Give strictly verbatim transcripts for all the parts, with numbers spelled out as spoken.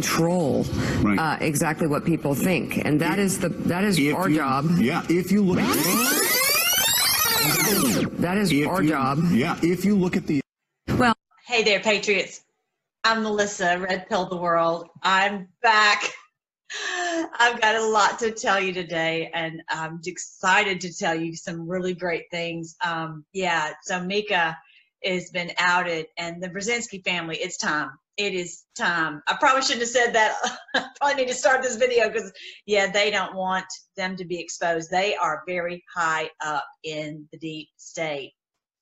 control right. uh, exactly what people think, and that if, is the that is our you, job. Yeah, if you look, that is if our you, job. Yeah, if you look at the. Well, hey there, patriots. I'm Melissa, Red Pill the World. I'm back. I've got a lot to tell you today, and I'm excited to tell you some really great things. Um, yeah, so Mika has been outed, and the Brzezinski family, it's time. It is time. I probably shouldn't have said that. I probably need to start this video because, yeah, they don't want them to be exposed. They are very high up in the deep state.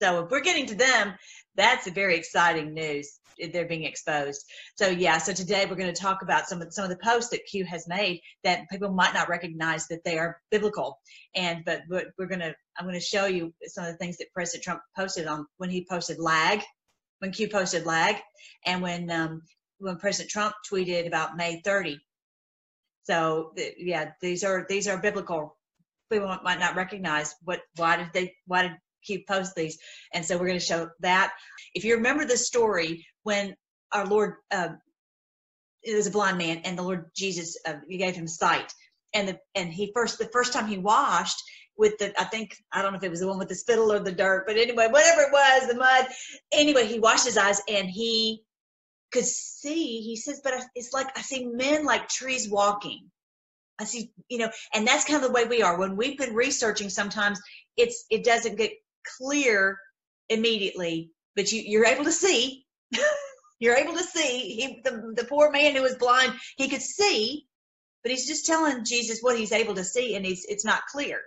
So if we're getting to them, that's very exciting news. They're being exposed. So yeah, so today we're going to talk about some of some of the posts that Q has made that people might not recognize that they are biblical. And but but we're going to I'm going to show you some of the things that President Trump posted on when he posted lag, when Q posted lag, and when um, when President Trump tweeted about May thirtieth. So yeah, these are these are biblical. People might not recognize what why did they why did Q post these, and so we're going to show that. If you remember the story when our Lord, uh, it was a blind man, and the Lord Jesus, uh, he gave him sight, and the and he first the first time he washed with the I think I don't know if it was the one with the spittle or the dirt, but anyway, whatever it was, the mud. Anyway, he washed his eyes and he could see. He says, "But I, it's like I see men like trees walking." I see, you know, and that's kind of the way we are when we've been researching. Sometimes it's it doesn't get clear immediately, but you you're able to see. You're able to see. He the, the poor man who was blind, he could see, but he's just telling Jesus what he's able to see, and he's it's not clear.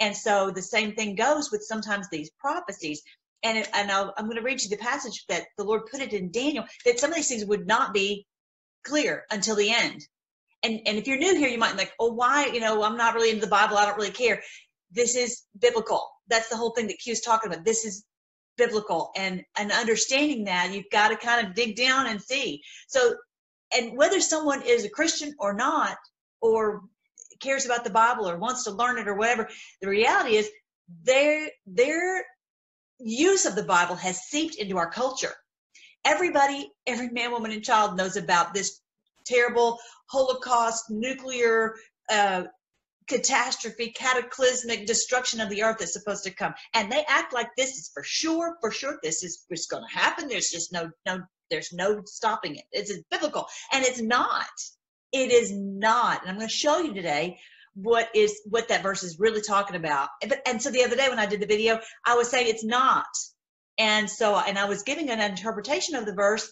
And so the same thing goes with sometimes these prophecies. And it, and I'll, I'm going to read you the passage that the Lord put it in Daniel, that some of these things would not be clear until the end. And and if you're new here, you might be like, oh, why? You know, I'm not really into the Bible. I don't really care. This is biblical. That's the whole thing that Q's talking about. This is biblical, and and understanding that you've got to kind of dig down and see. So, and whether someone is a Christian or not, or cares about the Bible or wants to learn it or whatever, the reality is their their use of the Bible has seeped into our culture. Everybody, every man, woman, and child knows about this terrible Holocaust, nuclear uh catastrophe, cataclysmic destruction of the earth that's supposed to come, and they act like this is for sure, for sure. This is it's going to happen. There's just no, no, there's no stopping it. It's biblical, and it's not. It is not. And I'm going to show you today what is what that verse is really talking about. But and so the other day when I did the video, I was saying it's not, and so and I was giving an interpretation of the verse,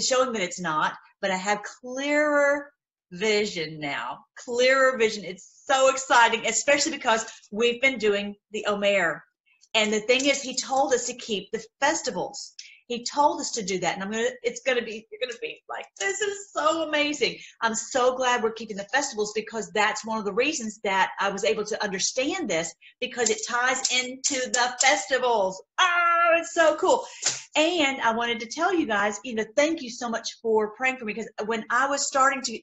showing that it's not. But I have clearer vision now, clearer vision. It's so exciting, especially because we've been doing the Omer. And the thing is, he told us to keep the festivals. He told us to do that. And I'm going to, it's going to be, you're going to be like, this is so amazing. I'm so glad we're keeping the festivals, because that's one of the reasons that I was able to understand this, because it ties into the festivals. Oh, it's so cool. And I wanted to tell you guys, you know, thank you so much for praying for me, because when I was starting to,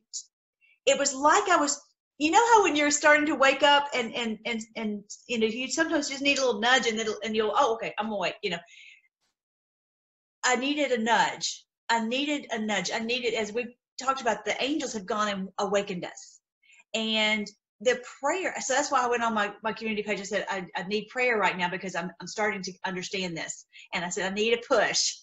it was like I was, you know how when you're starting to wake up and, and, and, and you know, you sometimes just need a little nudge, and it'll, and you'll, oh, okay, I'm awake, you know. I needed a nudge. I needed a nudge. I needed, as we've talked about, the angels have gone and awakened us. And the prayer, so that's why I went on my, my community page and said, I, I need prayer right now, because I'm, I'm starting to understand this. And I said, I need a push.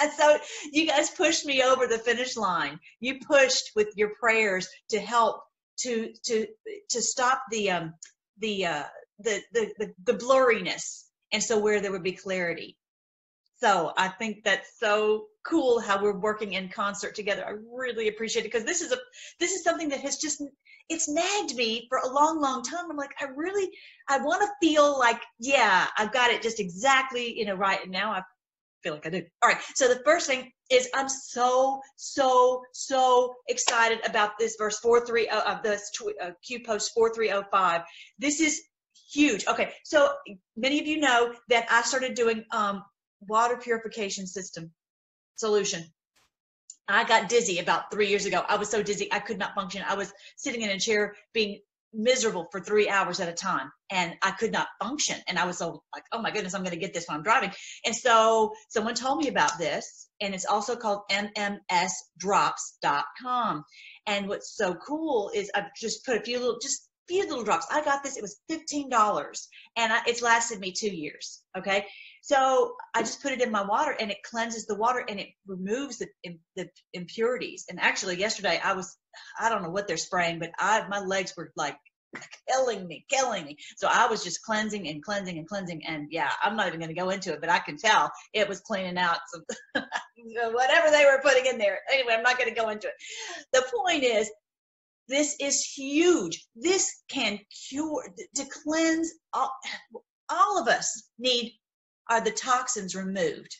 And so you guys pushed me over the finish line. You pushed with your prayers to help to to to stop the um the uh the the the, the blurriness, and so where there would be clarity. So I think that's so cool how we're working in concert together. I really appreciate it, because this is a this is something that has just it's nagged me for a long, long time. I'm like, I really I want to feel like, yeah, I've got it just exactly, you know, right. And now I feel like I do. All right. So the first thing is I'm so so so excited about this verse four three zero of this uh, Q post four three zero five. This is huge. Okay. So many of you know that I started doing um. water purification system solution. I got dizzy about three years ago. I was so dizzy I could not function. I was sitting in a chair being miserable for three hours at a time, and I could not function. And I was so like, oh my goodness, I'm going to get this when I'm driving. And so someone told me about this, and it's also called m m s drops dot com. And what's so cool is I've just put a few little, just few little drops. I got this, it was fifteen dollars, and I, it's lasted me two years. Okay. So I just put it in my water, and it cleanses the water, and it removes the, the impurities. And actually yesterday I was, I don't know what they're spraying, but I, my legs were like killing me, killing me. So I was just cleansing and cleansing and cleansing. And yeah, I'm not even going to go into it, but I can tell it was cleaning out some, whatever they were putting in there. Anyway, I'm not going to go into it. The point is, this is huge. This can cure, to cleanse, all, all of us need are the toxins removed.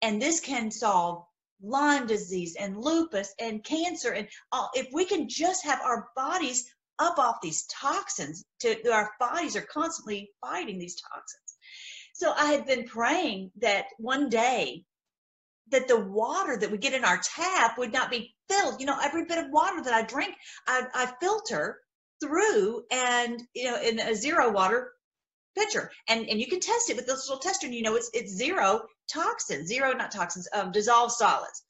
And this can solve Lyme disease and lupus and cancer. And all, if we can just have our bodies up off these toxins, to, our bodies are constantly fighting these toxins. So I had been praying that one day that the water that we get in our tap would not be filled. You know, every bit of water that I drink, I, I filter through, and, you know, in a zero water pitcher. And, and you can test it with this little tester, and you know, it's, it's zero toxins, zero, not toxins, um, dissolved solids.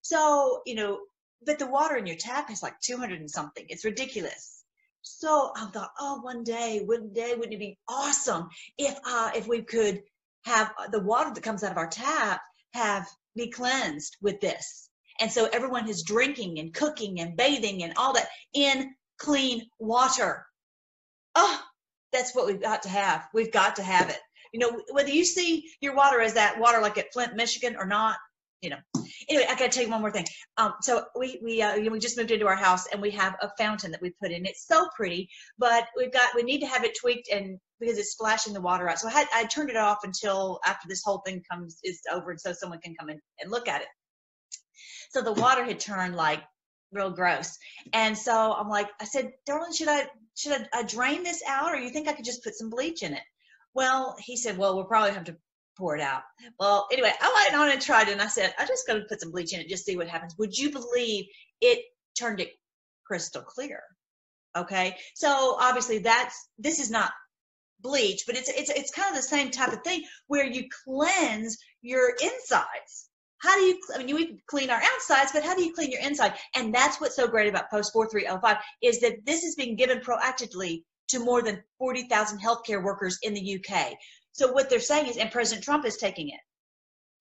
So, you know, but the water in your tap is like two hundred and something. It's ridiculous. So I thought, oh, one day, one day, wouldn't it be awesome if, uh, if we could have the water that comes out of our tap have be cleansed with this. And so everyone is drinking and cooking and bathing and all that in clean water. Oh, that's what we've got to have. We've got to have it. You know, whether you see your water as that water like at Flint, Michigan or not, you know. Anyway, I got to tell you one more thing. Um, so we, we, uh, you know, we just moved into our house, and we have a fountain that we put in. It's so pretty, but we've got, we need to have it tweaked, and because it's splashing the water out. So I had, I turned it off until after this whole thing comes is over, and so someone can come in and look at it. So the water had turned like real gross. And so I'm like, I said, darling, should I, should I, I drain this out? Or you think I could just put some bleach in it? Well, he said, well, we'll probably have to pour it out. Well, anyway, I went on and tried it. And I said, I'm just going to put some bleach in it, just see what happens. Would you believe it turned it crystal clear? Okay. So obviously that's, this is not bleach, but it's, it's, it's kind of the same type of thing where you cleanse your insides. How do you, I mean, we clean our outsides, but how do you clean your inside? And that's what's so great about Post four three oh five is that this has been given proactively to more than forty thousand healthcare workers in the U K. So what they're saying is, and President Trump is taking it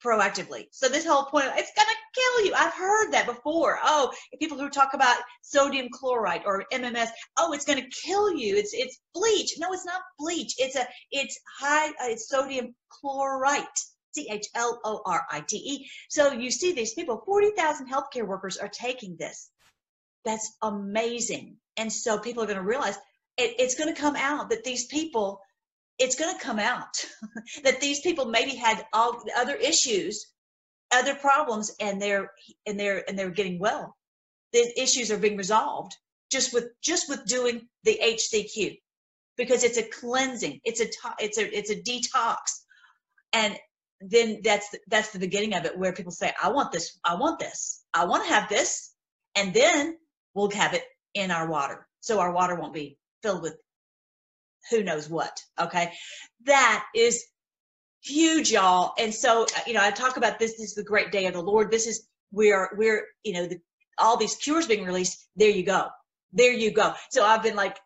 proactively. So this whole point, it's going to kill you. I've heard that before. Oh, people who talk about sodium chloride or M M S, oh, it's going to kill you. It's, it's bleach. No, it's not bleach. It's a, it's high, uh, it's sodium chlorite. C H L O R I T E. So you see these people, forty thousand healthcare workers are taking this. That's amazing. And so people are going to realize it, it's going to come out that these people, it's going to come out that these people maybe had all other issues, other problems, and they're, and they're, and they're getting well. The issues are being resolved just with, just with doing the H C Q, because it's a cleansing. It's a, it's a, it's a detox. And then that's that's the beginning of it, where people say, I want this, I want this, I want to have this, and then we'll have it in our water. So our water won't be filled with who knows what, okay? That is huge, y'all. And so, you know, I talk about this, this is the great day of the Lord. This is where, we're, you know, the, all these cures being released. There you go. There you go. So I've been like,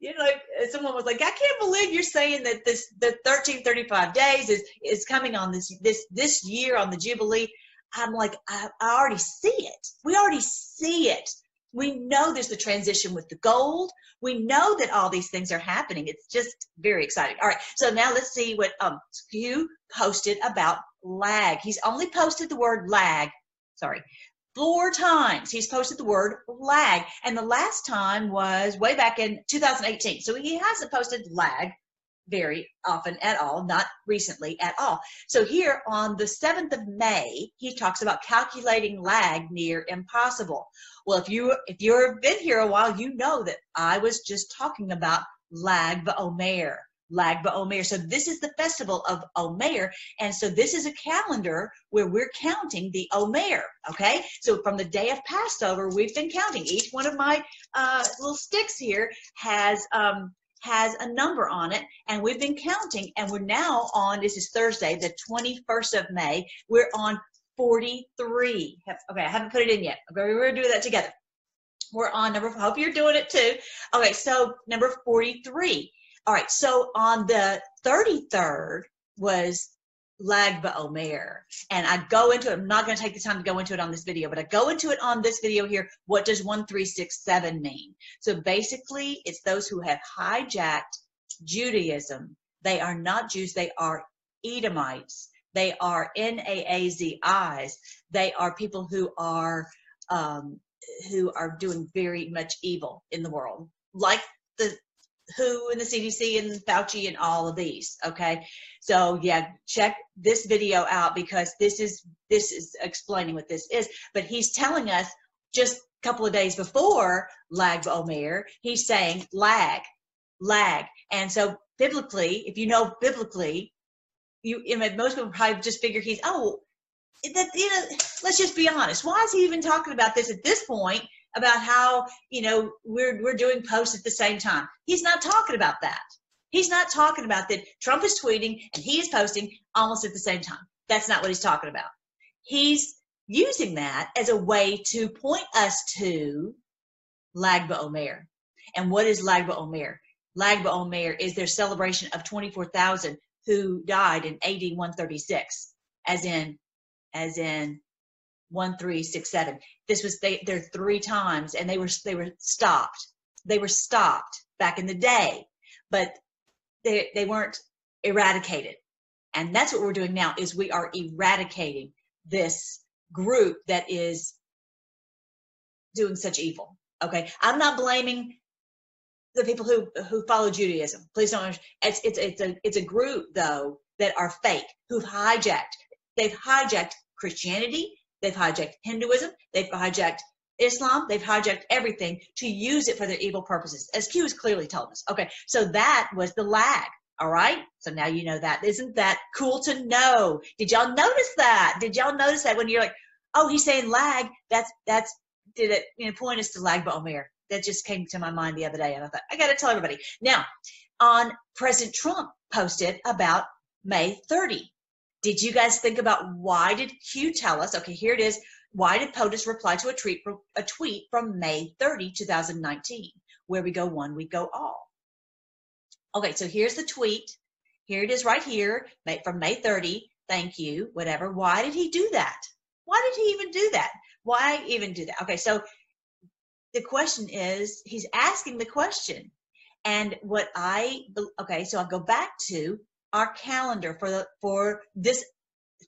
you know, someone was like, I can't believe you're saying that this, the thirteen thirty-five days is, is coming on this, this, this year on the Jubilee. I'm like, I, I already see it. We already see it. We know there's the transition with the gold. We know that all these things are happening. It's just very exciting. All right. So now let's see what, um, Q posted about lag. He's only posted the word lag. Sorry. Four times he's posted the word lag, and the last time was way back in two thousand eighteen. So he hasn't posted lag very often at all, not recently at all. So here on the seventh of May, he talks about calculating lag near impossible. Well, if, you, if you've been here a while, you know that I was just talking about Lag BaOmer, Lag BaOmer. So this is the festival of Omer, and so this is a calendar where we're counting the Omer, okay? So from the day of Passover, we've been counting. Each one of my uh, little sticks here has um, has a number on it, and we've been counting, and we're now on, this is Thursday, the twenty-first of May, we're on forty-three. Okay, I haven't put it in yet. Okay, we're gonna do that together. We're on number, hope you're doing it too. Okay, so number forty-three. All right, so on the thirty-third was Lag BaOmer, and I go into it. I'm not going to take the time to go into it on this video, but I go into it on this video here. What does one three six seven mean? So basically, it's those who have hijacked Judaism. They are not Jews. They are Edomites. They are N A A Z Is. They are people who are um, who are doing very much evil in the world, like the W H O and the C D C and Fauci and all of these, okay? So yeah, check this video out, because this is this is explaining what this is. But he's telling us just a couple of days before Lag BaOmer, he's saying lag, lag. And so biblically, if you know biblically, you I mean, most people probably just figure he's, oh, that, you know, let's just be honest. Why is he even talking about this at this point? About how, you know, we're we're doing posts at the same time. He's not talking about that. He's not talking about that Trump is tweeting and he is posting almost at the same time. That's not what he's talking about. He's using that as a way to point us to Lag BaOmer. And what is Lag BaOmer? Lag BaOmer is their celebration of twenty-four thousand who died in A D one thirty-six, as in, as in, one three six seven. This was they, their three times, and they were they were stopped. They were stopped back in the day, but they they weren't eradicated. And that's what we're doing now, is we are eradicating this group that is doing such evil. Okay, I'm not blaming the people who who follow Judaism. Please don't understand. It's it's it's a it's a group though that are fake, who've hijacked. They've hijacked Christianity. They've hijacked Hinduism, they've hijacked Islam, they've hijacked everything to use it for their evil purposes, as Q has clearly told us. Okay, so that was the lag, all right? So now you know that. Isn't that cool to know? Did y'all notice that? Did y'all notice that when you're like, oh, he's saying lag, that's, that's, did it, you know, point us to Lag BaOmer? That just came to my mind the other day, and I thought, I gotta tell everybody. Now, on President Trump posted about May thirtieth. Did you guys think about why did Q tell us? Okay, here it is. Why did POTUS reply to a tweet, a tweet from May thirtieth, two thousand nineteen, where we go one, we go all? Okay, so here's the tweet. Here it is right here from May thirtieth. Thank you, whatever. Why did he do that? Why did he even do that? Why even do that? Okay, so the question is, he's asking the question. And what I, okay, so I'll go back to our calendar for the for this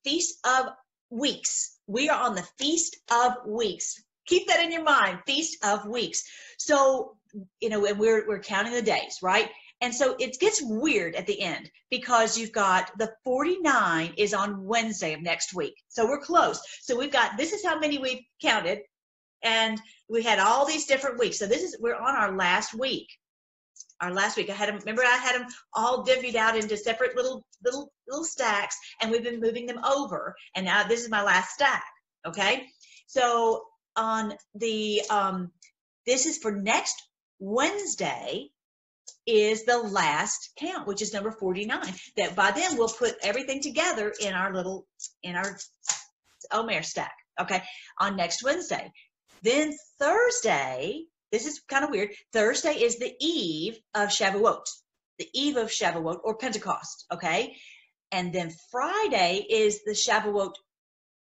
Feast of Weeks. We are on the Feast of Weeks. Keep that in your mind, Feast of Weeks. So, you know, and we're we're counting the days, right? And so it gets weird at the end, because you've got the forty-nine is on Wednesday of next week. So we're close. So we've got, this is how many we've counted, and we had all these different weeks. So this is, we're on our last week. Our last week, I had them, remember I had them all divvied out into separate little, little, little stacks, and we've been moving them over, and now this is my last stack, okay? So on the, um, this is for next Wednesday is the last count, which is number forty-nine, that by then we'll put everything together in our little, in our Omer stack, okay, on next Wednesday. Then Thursday, this is kind of weird. Thursday is the eve of Shavuot, the eve of Shavuot or Pentecost, okay? And then Friday is the Shavuot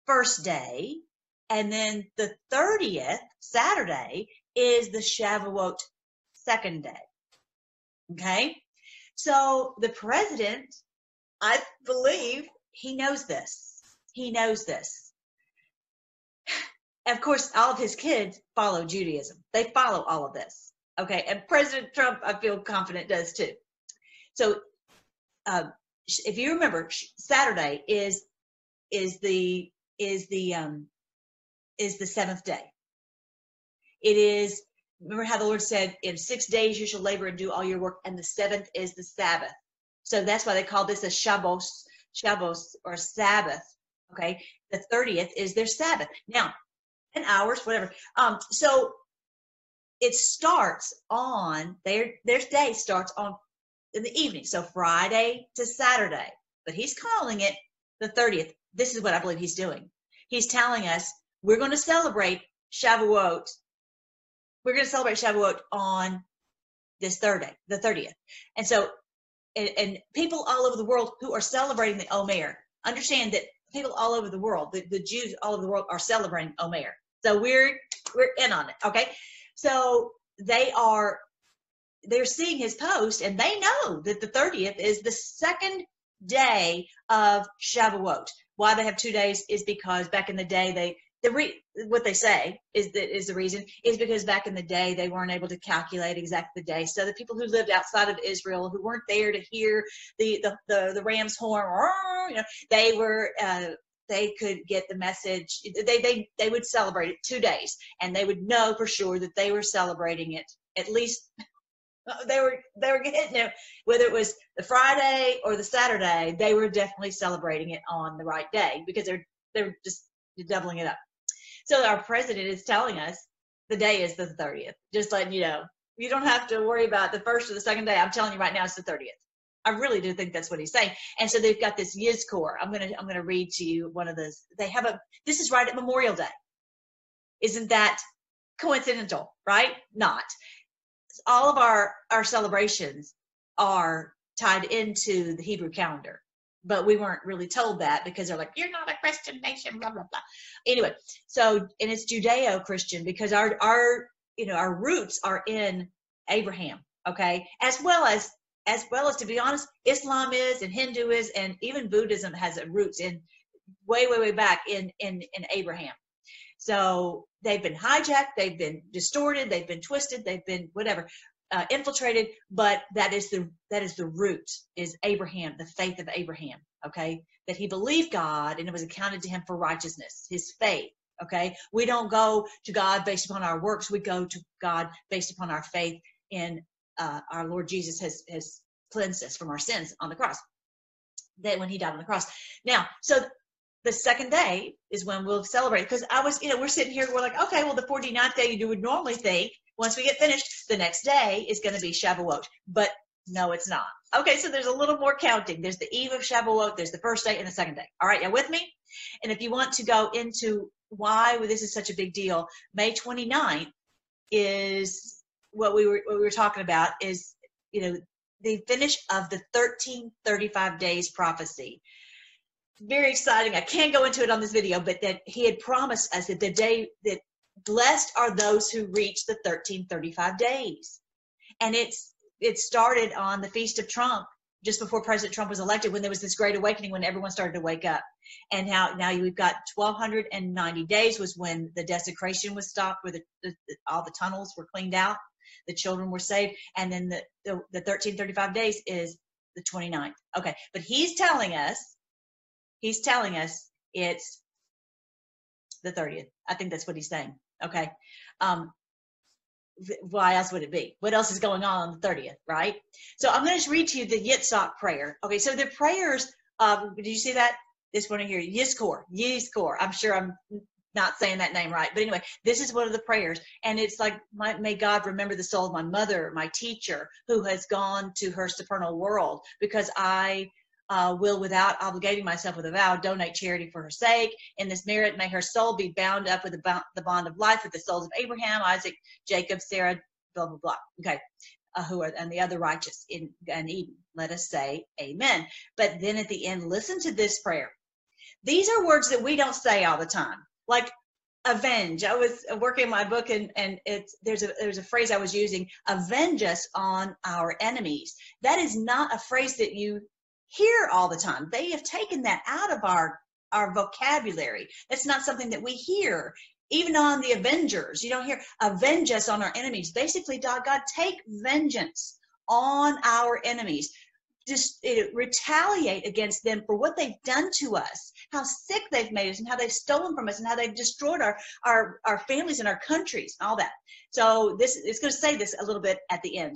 first day. And then the thirtieth, Saturday, is the Shavuot second day, okay? So the president, I believe he knows this. He knows this. Of course, all of his kids follow Judaism. They follow all of this, okay? And President Trump, I feel confident, does too. So uh, if you remember, Saturday is is the is the um, is the seventh day. It is, remember how the Lord said, in six days you shall labor and do all your work, and the seventh is the Sabbath. So that's why they call this a Shabbos, Shabbos or Sabbath. Okay, the thirtieth is their Sabbath. Now, ten hours, whatever. Um, so it starts on their their day starts on in the evening, so Friday to Saturday. But he's calling it the thirtieth. This is what I believe he's doing. He's telling us we're going to celebrate Shavuot. We're going to celebrate Shavuot on this third day, the thirtieth. And so, and, and people all over the world who are celebrating the Omer, understand that people all over the world, the, the Jews all over the world are celebrating Omer. So we're, we're in on it. Okay. So they are, they're seeing his post and they know that the thirtieth is the second day of Shavuot. Why they have two days is because back in the day they, The re- what they say is that is the reason is because back in the day they weren't able to calculate exactly the day. So the people who lived outside of Israel who weren't there to hear the the the, the ram's horn, you know, they were uh, they could get the message. They they they would celebrate it two days, and they would know for sure that they were celebrating it at least. They were they were getting it whether it was the Friday or the Saturday. They were definitely celebrating it on the right day because they're they're just doubling it up. So our president is telling us the day is the thirtieth. Just letting you know, you don't have to worry about the first or the second day. I'm telling you right now, it's the thirtieth. I really do think that's what he's saying. And so they've got this Yizkor. I'm gonna I'm gonna read to you one of those. They have a. This is right at Memorial Day. Isn't that coincidental? Right? Not. All of our our celebrations are tied into the Hebrew calendar. But we weren't really told that because they're like, you're not a Christian nation, blah, blah, blah. Anyway, so, and it's Judeo-Christian because our, our, you know, our roots are in Abraham, okay? As well as, as well as, to be honest, Islam is and Hindu is, and even Buddhism has roots in way, way, way back in, in, in Abraham. So they've been hijacked, they've been distorted, they've been twisted, they've been whatever. Uh, infiltrated, but that is the that is the root is Abraham, the faith of Abraham, okay? That he believed God and it was accounted to him for righteousness, his faith, okay? We don't go to God based upon our works. We go to God based upon our faith in uh, our Lord Jesus has, has cleansed us from our sins on the cross, that when he died on the cross. Now, so the second day is when we'll celebrate, because I was, you know, we're sitting here, we're like, okay, well, the forty-ninth day you would normally think, once we get finished, the next day is going to be Shavuot. But no, it's not. Okay, so there's a little more counting. There's the eve of Shavuot. There's the first day and the second day. All right, y'all with me? And if you want to go into why this is such a big deal, May twenty-ninth is what we were what we were talking about is, you know, the finish of the thirteen thirty-five days prophecy. Very exciting. I can't go into it on this video, but that he had promised us that the day that blessed are those who reach the thirteen thirty-five days. And it's it started on the Feast of Trump, just before President Trump was elected, when there was this great awakening, when everyone started to wake up. And how now we've got twelve ninety days was when the desecration was stopped, where the, the, all the tunnels were cleaned out, the children were saved. And then the, the, the thirteen thirty-five days is the twenty-ninth. Okay, but he's telling us, he's telling us it's the thirtieth. I think that's what he's saying. Okay. Um, why else would it be? What else is going on on the thirtieth, right? So I'm going to read to you the Yitzhak prayer. Okay. So the prayers, um, did you see that? This one here, Yizkor, Yizkor. I'm sure I'm not saying that name right. But anyway, this is one of the prayers. And it's like, my, may God remember the soul of my mother, my teacher, who has gone to her supernal world, because I Uh, will, without obligating myself with a vow, donate charity for her sake. In this merit, may her soul be bound up with the bond, the bond of life with the souls of Abraham, Isaac, Jacob, Sarah, blah, blah, blah. Okay, uh, who are and the other righteous in, in Eden. Let us say amen. But then at the end, listen to this prayer. These are words that we don't say all the time, like avenge. I was working my book, and, and it's there's a there's a phrase I was using, avenge us on our enemies. That is not a phrase that you hear all the time. They have taken that out of our our vocabulary. That's not something that we hear. Even on the Avengers, you don't hear avenge us on our enemies. Basically, God, God take vengeance on our enemies. Just it, retaliate against them for what they've done to us, how sick they've made us, and how they've stolen from us, and how they've destroyed our our, our families and our countries, and all that. So this it's going to say this a little bit at the end.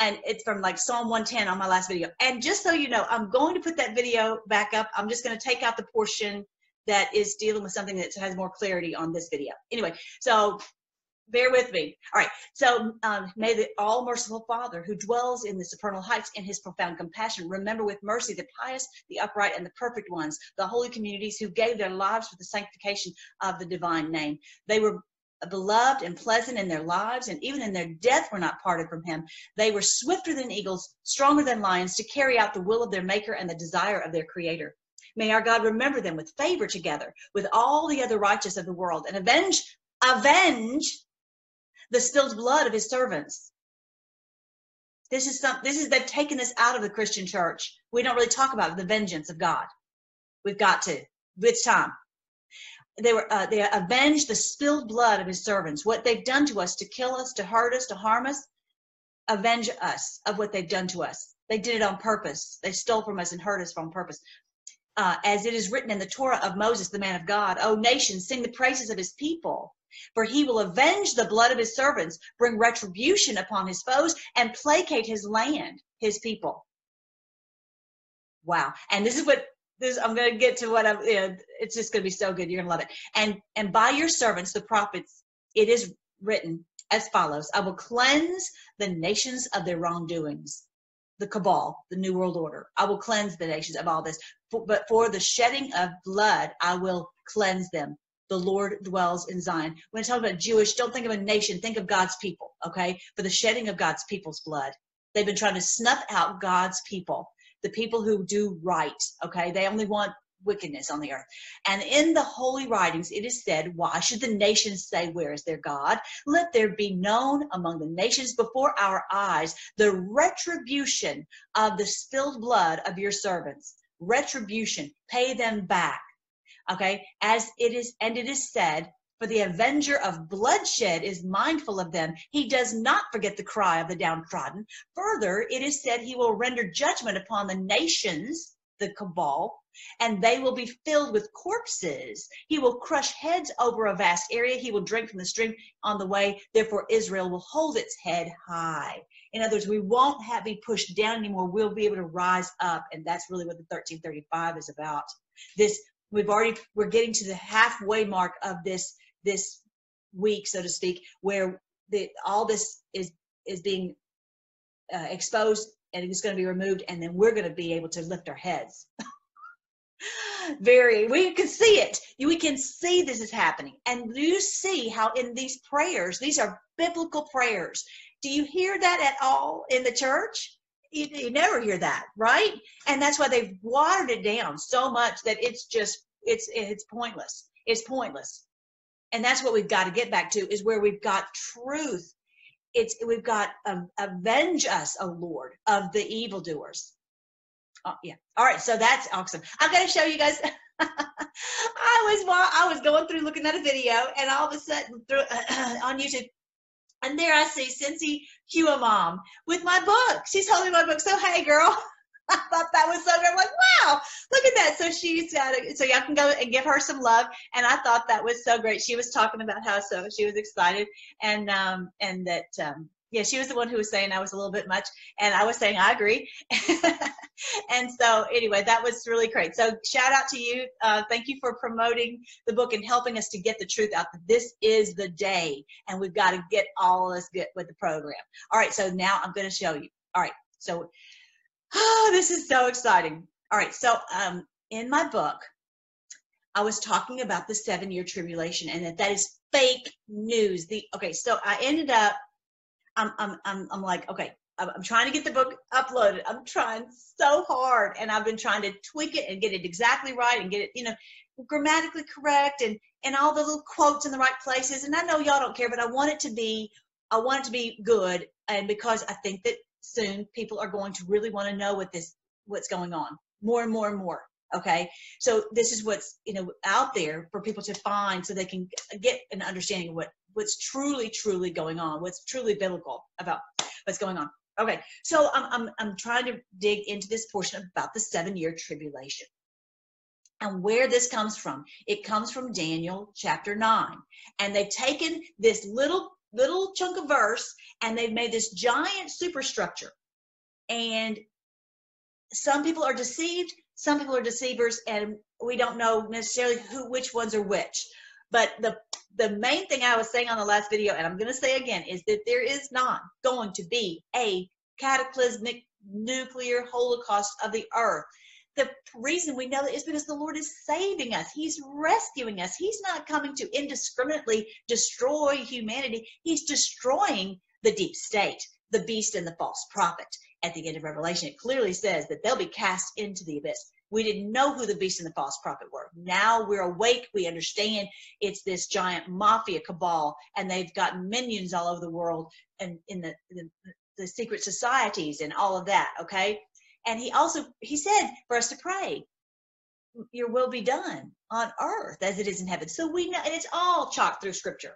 And it's from like Psalm one ten on my last video. And just so you know, I'm going to put that video back up. I'm just going to take out the portion that is dealing with something that has more clarity on this video. Anyway, so bear with me. All right. So um, may the all merciful Father who dwells in the supernal heights in his profound compassion, remember with mercy the pious, the upright, and the perfect ones, the holy communities who gave their lives for the sanctification of the divine name. They were beloved and pleasant in their lives, and even in their death were not parted from him. They were swifter than eagles, stronger than lions, to carry out the will of their maker and the desire of their creator. May our God remember them with favor together with all the other righteous of the world, and avenge avenge the spilled blood of his servants. This is some, this is they've taken this out of the Christian church. We don't really talk about the vengeance of God. We've got to. It's time. They were uh, they avenged the spilled blood of his servants. What they've done to us, to kill us, to hurt us, to harm us, avenge us of what they've done to us. They did it on purpose. They stole from us and hurt us on purpose. Uh, as it is written in the Torah of Moses, the man of God, O nations, sing the praises of his people, for he will avenge the blood of his servants, bring retribution upon his foes, and placate his land, his people. Wow. And this is what This, I'm going to get to what I'm, you know, it's just going to be so good. You're going to love it. And, and by your servants, the prophets, it is written as follows. I will cleanse the nations of their wrongdoings, the cabal, the new world order. I will cleanse the nations of all this, for, but for the shedding of blood, I will cleanse them. The Lord dwells in Zion. When I talk about Jewish, don't think of a nation, think of God's people. Okay. For the shedding of God's people's blood. They've been trying to snuff out God's people. The people who do right, okay? They only want wickedness on the earth. And in the holy writings, it is said, why should the nations say, where is their God? Let there be known among the nations before our eyes the retribution of the spilled blood of your servants. Retribution, pay them back, okay? As it is, and it is said, for the avenger of bloodshed is mindful of them. He does not forget the cry of the downtrodden. Further, it is said he will render judgment upon the nations, the cabal, and they will be filled with corpses. He will crush heads over a vast area. He will drink from the stream on the way. Therefore, Israel will hold its head high. In other words, we won't have be pushed down anymore. We'll be able to rise up. And that's really what the thirteen thirty-five is about. This, we've already, we're getting to the halfway mark of this this week, so to speak, where the, all this is, is being uh, exposed, and it's going to be removed, and then we're going to be able to lift our heads. Very, we can see it. We can see this is happening. And you see how in these prayers, these are biblical prayers. Do you hear that at all in the church? You, you never hear that, right? And that's why they've watered it down so much that it's just, it's, it's pointless. It's pointless. And that's what we've got to get back to, is where we've got truth. It's, we've got um, avenge us, O Lord, of the evildoers. Oh, yeah. All right. So that's awesome. I've got to show you guys. I was while I was going through looking at a video, and all of a sudden through, on YouTube, and there I see Cincy Q, a mom, with my book. She's holding my book. So hey, girl. I thought that was so good. I'm like, wow, look at that. So she's got it. So y'all can go and give her some love. And I thought that was so great. She was talking about how so she was excited, and um and that um yeah, she was the one who was saying I was a little bit much, and I was saying I agree. And so anyway, that was really great. So shout out to you. Uh, thank you for promoting the book and helping us to get the truth out. This is the day, and we've got to get all of us good with the program. All right. So now I'm going to show you. All right. So oh, this is so exciting. All right. So um, in my book, I was talking about the seven-year tribulation, and that that is fake news. The okay. So I ended up. I'm, I'm, I'm, I'm like, okay, I'm, I'm trying to get the book uploaded. I'm trying so hard, and I've been trying to tweak it and get it exactly right and get it, you know, grammatically correct, and, and all the little quotes in the right places. And I know y'all don't care, but I want it to be, I want it to be good. And because I think that soon people are going to really want to know what this, what's going on more and more and more. Okay. So this is what's, you know, out there for people to find, so they can get an understanding of what, what's truly, truly going on, what's truly biblical about what's going on. Okay. So I'm, I'm, I'm trying to dig into this portion about the seven year tribulation and where this comes from. It comes from Daniel chapter nine, and they've taken this little little chunk of verse, and they've made this giant superstructure. And some people are deceived, some people are deceivers, and we don't know necessarily who, which ones are which. But the the main thing I was saying on the last video, and I'm going to say again, is that there is not going to be a cataclysmic nuclear holocaust of the earth. The reason we know that is because the Lord is saving us. He's rescuing us. He's not coming to indiscriminately destroy humanity. He's destroying the deep state, the beast, and the false prophet. At the end of Revelation, it clearly says that they'll be cast into the abyss. We didn't know who the beast and the false prophet were. Now we're awake. We understand it's this giant mafia cabal, and they've got minions all over the world and in the, the, the secret societies and all of that, okay? And he also, he said for us to pray, your will be done on earth as it is in heaven. So we know, and it's all chalked through scripture.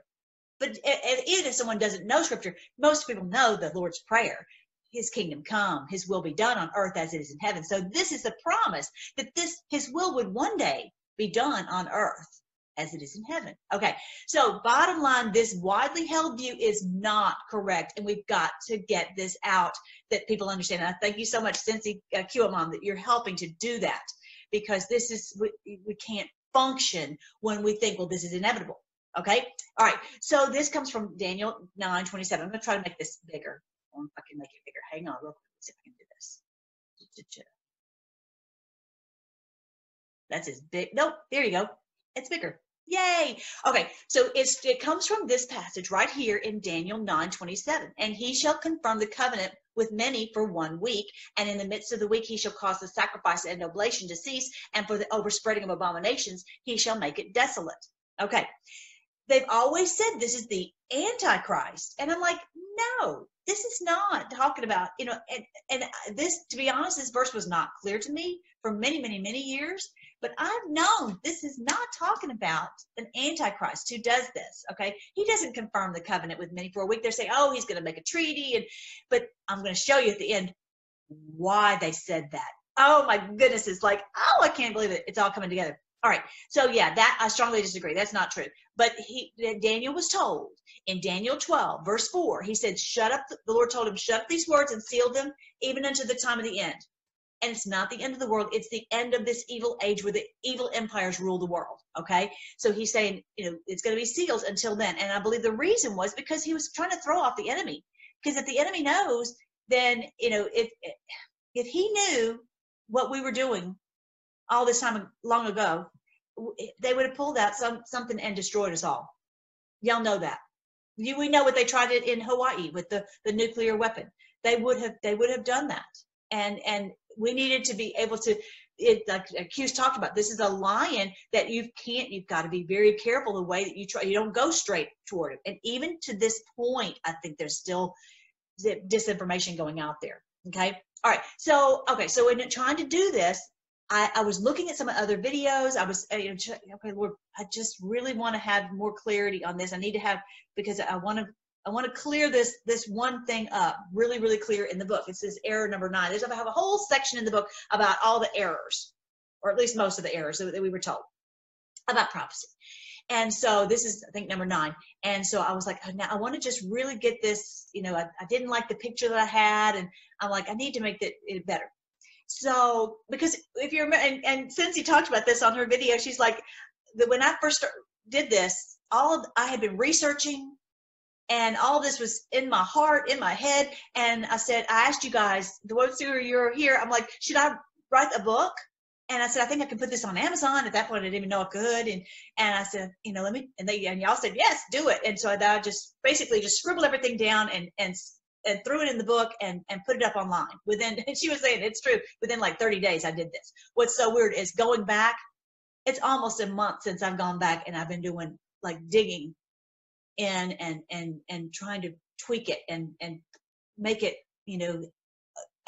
But even if someone doesn't know scripture, most people know the Lord's Prayer. His kingdom come, his will be done on earth as it is in heaven. So this is the promise that this, his will would one day be done on earth as it is in heaven. Okay, so bottom line, this widely held view is not correct, and we've got to get this out that people understand. And I thank you so much, Cincy uh, Q, Mom, that you're helping to do that, because this is, we, we can't function when we think, well, this is inevitable. Okay, all right, so this comes from Daniel nine twenty-seven. I'm going to try to make this bigger. If I can make it bigger. Hang on real quick. Let's see if I can do this. That's as big. Nope. There you go. It's bigger. Yay. Okay. So it's, it comes from this passage right here in Daniel nine twenty-seven. And he shall confirm the covenant with many for one week. And in the midst of the week, he shall cause the sacrifice and oblation to cease. And for the overspreading of abominations, he shall make it desolate. Okay. They've always said this is the Antichrist. And I'm like, no. This is not talking about, you know, and, and this, to be honest, this verse was not clear to me for many, many, many years. But I've known this is not talking about an Antichrist who does this, okay? He doesn't confirm the covenant with many for a week. They're saying, oh, he's going to make a treaty. And But I'm going to show you at the end why they said that. Oh, my goodness. It's like, oh, I can't believe it. It's all coming together. All right. So, yeah, that I strongly disagree. That's not true. But he, Daniel was told in Daniel twelve, verse four, he said, shut up. The Lord told him, shut up these words and seal them even unto the time of the end. And it's not the end of the world. It's the end of this evil age where the evil empires rule the world. Okay. So he's saying, you know, it's going to be seals until then. And I believe the reason was because he was trying to throw off the enemy. Because if the enemy knows, then, you know, if, if he knew what we were doing all this time long ago, they would have pulled out some something and destroyed us all. Y'all know that. You, we know what they tried it in Hawaii with the, the nuclear weapon. They would have they would have done that. And and we needed to be able to. It, like Q's talked about, this is a lion that you can't. You've got to be very careful the way that you try. You don't go straight toward it. And even to this point, I think there's still disinformation going out there. Okay. All right. So okay. So in trying to do this, I, I was looking at some other videos. I was, you know, okay, Lord, I just really want to have more clarity on this. I need to have, because I want to, I want to clear this, this one thing up really, really clear in the book. It says error number nine. There's, I have a whole section in the book about all the errors, or at least most of the errors that we were told about prophecy. And so this is, I think, number nine. And so I was like, oh, now I want to just really get this, you know, I, I didn't like the picture that I had. And I'm like, I need to make that it better. So, because if you remember, and, and Cincy talked about this on her video, she's like, when I first started, did this, all of, I had been researching, and all this was in my heart, in my head, and I said, I asked you guys, the ones who are you're here, I'm like, should I write a book? And I said, I think I can put this on Amazon. At that point, I didn't even know I could. And and I said, you know, let me, and they and y'all said, yes, do it. And so I just basically just scribbled everything down and and. and threw it in the book and, and put it up online within, and she was saying, it's true, within like thirty days I did this. What's so weird is going back, it's almost a month since I've gone back and I've been doing like digging in and, and, and trying to tweak it and, and make it, you know,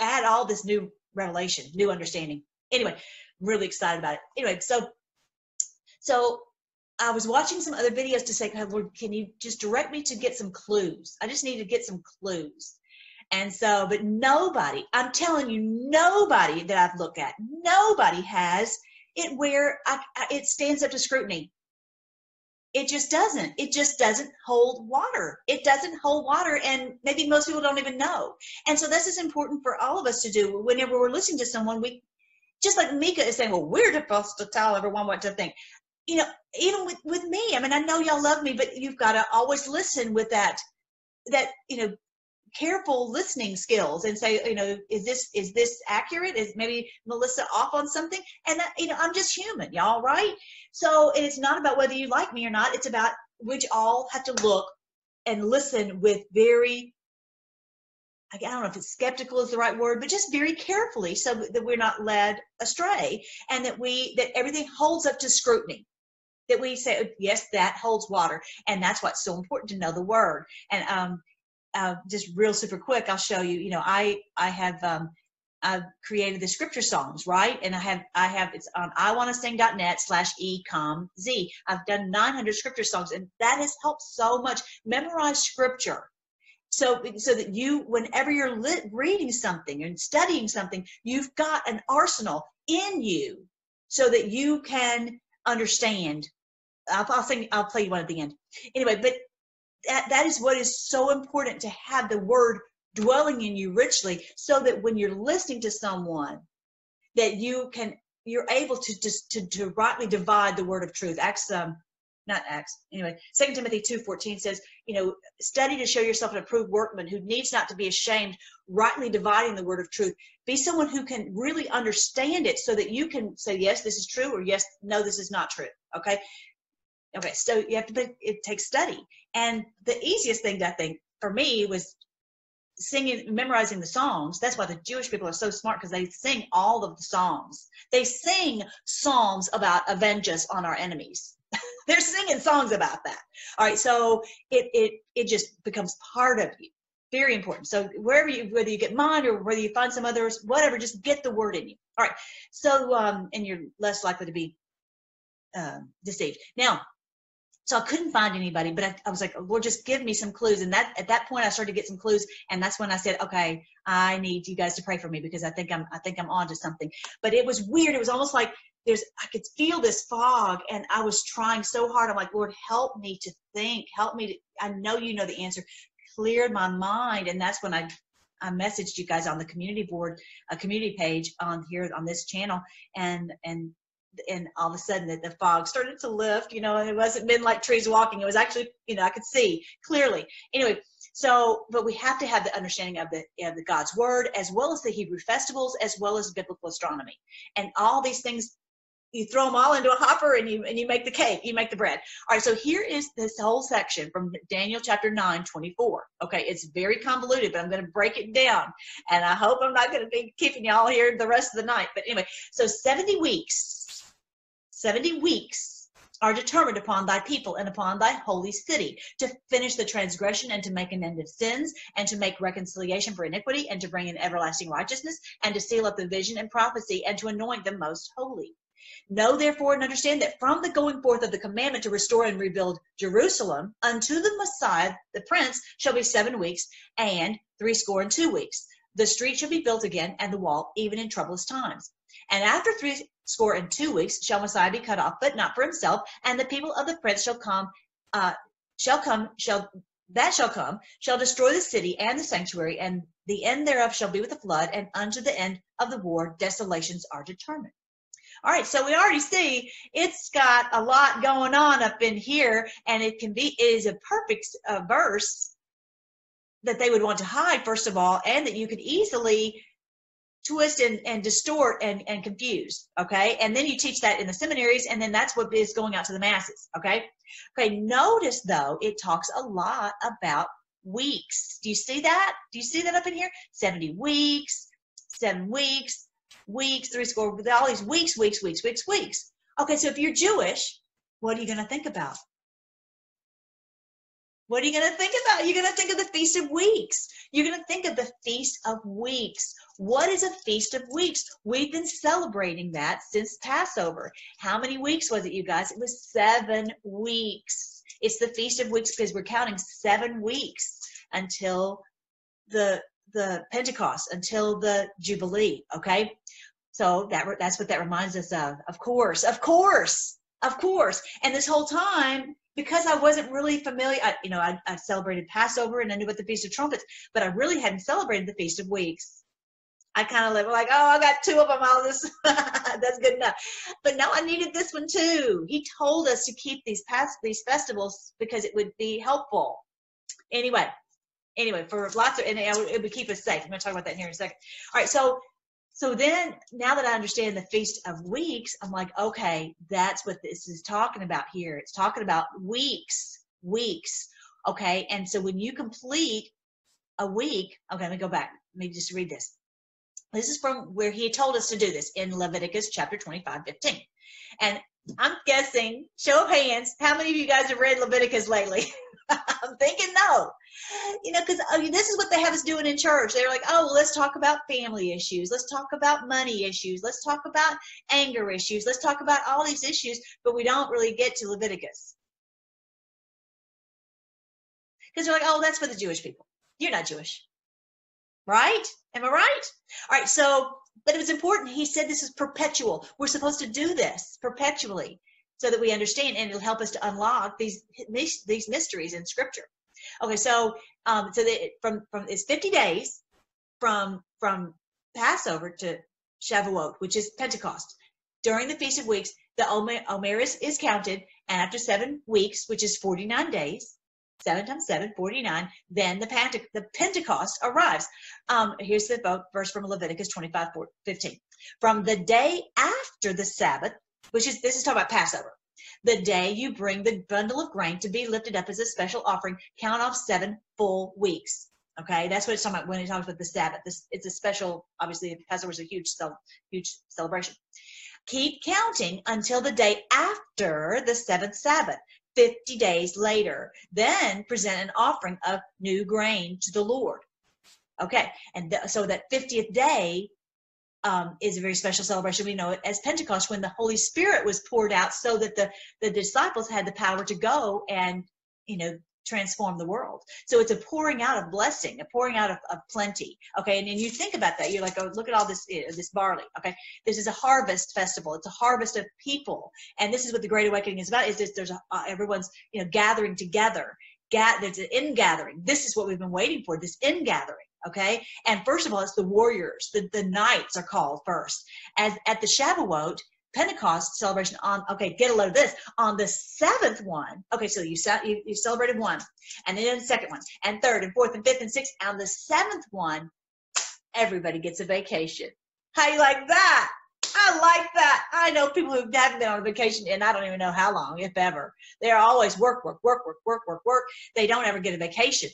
add all this new revelation, new understanding. Anyway, I'm really excited about it. Anyway, so, so, I was watching some other videos to say, oh, Lord, can you just direct me to get some clues? I just need to get some clues. And so, but nobody, I'm telling you, nobody that I've looked at, nobody has it where I, I, it stands up to scrutiny. It just doesn't. It just doesn't hold water. It doesn't hold water, and maybe most people don't even know. And so this is important for all of us to do. Whenever we're listening to someone, we, just like Mika is saying, well, we're supposed to tell everyone what to think. You know, even with, with me, I mean, I know y'all love me, but you've got to always listen with that, that, you know, careful listening skills and say, you know, is this, is this accurate? Is maybe Melissa off on something? And that, you know, I'm just human, y'all, right? So, and it's not about whether you like me or not. It's about, which all have to look and listen with very, I don't know if it's skeptical is the right word, but just very carefully so that we're not led astray and that we, that everything holds up to scrutiny. That we say, yes, that holds water. And that's why it's so important to know the word. And, um, Uh, just real super quick, I'll show you, you know, I, I have, um, I've created the scripture songs, right? And I have, I have, it's on iwannasing.net slash E C O M Z. I've done nine hundred scripture songs, and that has helped so much. Memorize scripture. So, so that you, whenever you're lit, reading something and studying something, you've got an arsenal in you so that you can understand. I'll, I'll sing, I'll play you one at the end. Anyway, but That, that is what is so important, to have the word dwelling in you richly so that when you're listening to someone that you can, you're able to just to, to rightly divide the word of truth. Acts, um, not Acts, anyway, Second Timothy two fourteen says, you know, study to show yourself an approved workman who needs not to be ashamed, rightly dividing the word of truth. Be someone who can really understand it so that you can say, yes, this is true, or yes, no, this is not true, okay? Okay, so you have to think, it takes study. And the easiest thing, I think, for me was singing, memorizing the songs. That's why the Jewish people are so smart, because they sing all of the songs. They sing psalms about avenge us on our enemies. They're singing songs about that. All right, so it, it, it just becomes part of you. Very important. So wherever you, whether you get mine or whether you find some others, whatever, just get the word in you. All right, so, um, and you're less likely to be uh, deceived. Now, so I couldn't find anybody, but I, I was like, Lord, just give me some clues. And that at that point, I started to get some clues, and that's when I said, okay, I need you guys to pray for me, because I think I'm, I think I'm onto something. But it was weird. It was almost like there's, I could feel this fog, and I was trying so hard. I'm like, Lord, help me to think. Help me to, I know you know the answer. Cleared my mind, and that's when I, I messaged you guys on the community board, a community page on here on this channel, and and. and all of a sudden that the fog started to lift, you know, and it wasn't been like trees walking. It was actually, you know, I could see clearly. Anyway, so, but we have to have the understanding of the, of the God's word, as well as the Hebrew festivals, as well as biblical astronomy. And all these things, you throw them all into a hopper and you, and you make the cake, you make the bread. All right. So here is this whole section from Daniel chapter nine twenty-four. Okay. It's very convoluted, but I'm going to break it down, and I hope I'm not going to be keeping y'all here the rest of the night. But anyway, so seventy weeks, seventy weeks are determined upon thy people and upon thy holy city, to finish the transgression and to make an end of sins, and to make reconciliation for iniquity, and to bring in everlasting righteousness, and to seal up the vision and prophecy, and to anoint them most holy. Know therefore and understand that from the going forth of the commandment to restore and rebuild Jerusalem unto the Messiah, the Prince, shall be seven weeks and threescore and two weeks. The street shall be built again, and the wall, even in troublous times. And after three score and two weeks shall Messiah be cut off, but not for himself. And the people of the Prince shall come, uh, shall come, shall that shall come, shall destroy the city and the sanctuary, and the end thereof shall be with a flood. And unto the end of the war, desolations are determined. All right, so we already see it's got a lot going on up in here, and it can be, it is a perfect uh, verse that they would want to hide, first of all, and that you could easily twist and, and distort and, and confuse, okay? And then you teach that in the seminaries, and then that's what is going out to the masses, okay? Okay, notice, though, it talks a lot about weeks. Do you see that? Do you see that up in here? seventy weeks, seven weeks, weeks, three score, all these weeks, weeks, weeks, weeks, weeks. Okay, so if you're Jewish, what are you going to think about? What are you going to think about? You're going to think of the Feast of Weeks. You're going to think of the Feast of Weeks. What is a Feast of Weeks? We've been celebrating that since Passover. How many weeks was it, you guys? It was seven weeks. It's the Feast of Weeks because we're counting seven weeks until the the Pentecost, until the Jubilee, okay? So that that's what that reminds us of. Of course, of course, of course. And this whole time, because I wasn't really familiar. I, you know, I, I celebrated Passover and I knew about the Feast of Trumpets, but I really hadn't celebrated the Feast of Weeks. I kind of like, like, oh, I got two of them. All this, that's good enough. But no, I needed this one too. He told us to keep these past these festivals because it would be helpful. Anyway, anyway, for lots of, and it would keep us safe. I'm going to talk about that here in a second. All right, so. So then, now that I understand the Feast of Weeks, I'm like, okay, that's what this is talking about here. It's talking about weeks, weeks, okay? And so when you complete a week, okay, let me go back. Let me just read this. This is from where he told us to do this in Leviticus chapter twenty-five, fifteen. And I'm guessing, show of hands, how many of you guys have read Leviticus lately? I'm thinking no, you know, because I mean, this is what they have us doing in church. They're like, oh, well, let's talk about family issues. Let's talk about money issues. Let's talk about anger issues. Let's talk about all these issues, but we don't really get to Leviticus. Because they're like, oh, that's for the Jewish people. You're not Jewish, right? Am I right? All right, so, but it was important. He said this is perpetual. We're supposed to do this perpetually, so that we understand, and it'll help us to unlock these these mysteries in Scripture. Okay, so um, so that from from it's fifty days from from Passover to Shavuot, which is Pentecost. During the Feast of Weeks, the Omer, Omeris is counted, and after seven weeks, which is forty-nine days, seven times seven, forty-nine. Then the Pente- the Pentecost arrives. Um, here's the verse from Leviticus twenty-five, fifteen. From the day after the Sabbath, which is, this is talking about Passover. The day you bring the bundle of grain to be lifted up as a special offering, count off seven full weeks. Okay, that's what it's talking about when it talks about the Sabbath. This, it's a special, obviously, Passover is a huge, huge celebration. Keep counting until the day after the seventh Sabbath, fifty days later. Then present an offering of new grain to the Lord. Okay, and th- so that fiftieth day Um, is a very special celebration. We know it as Pentecost, when the Holy Spirit was poured out so that the, the disciples had the power to go and, you know, transform the world. So it's a pouring out of blessing, a pouring out of, of plenty. Okay, and then you think about that. You're like, oh, look at all this, uh, this barley. Okay, this is a harvest festival. It's a harvest of people. And this is what the Great Awakening is about, is that there's a, uh, everyone's, you know, gathering together. Ga- there's an in-gathering. This is what we've been waiting for, this in-gathering. Okay, and first of all, it's the warriors, the, the knights are called first. As at the Shavuot, Pentecost celebration on, okay, get a load of this, on the seventh one, okay, so you, you, you celebrated one, and then the second one, and third, and fourth, and fifth, and sixth, and the seventh one, everybody gets a vacation. How you like that? I like that. I know people who haven't been on a vacation, and I don't even know how long, if ever. They're always work, work, work, work, work, work, work. They don't ever get a vacation.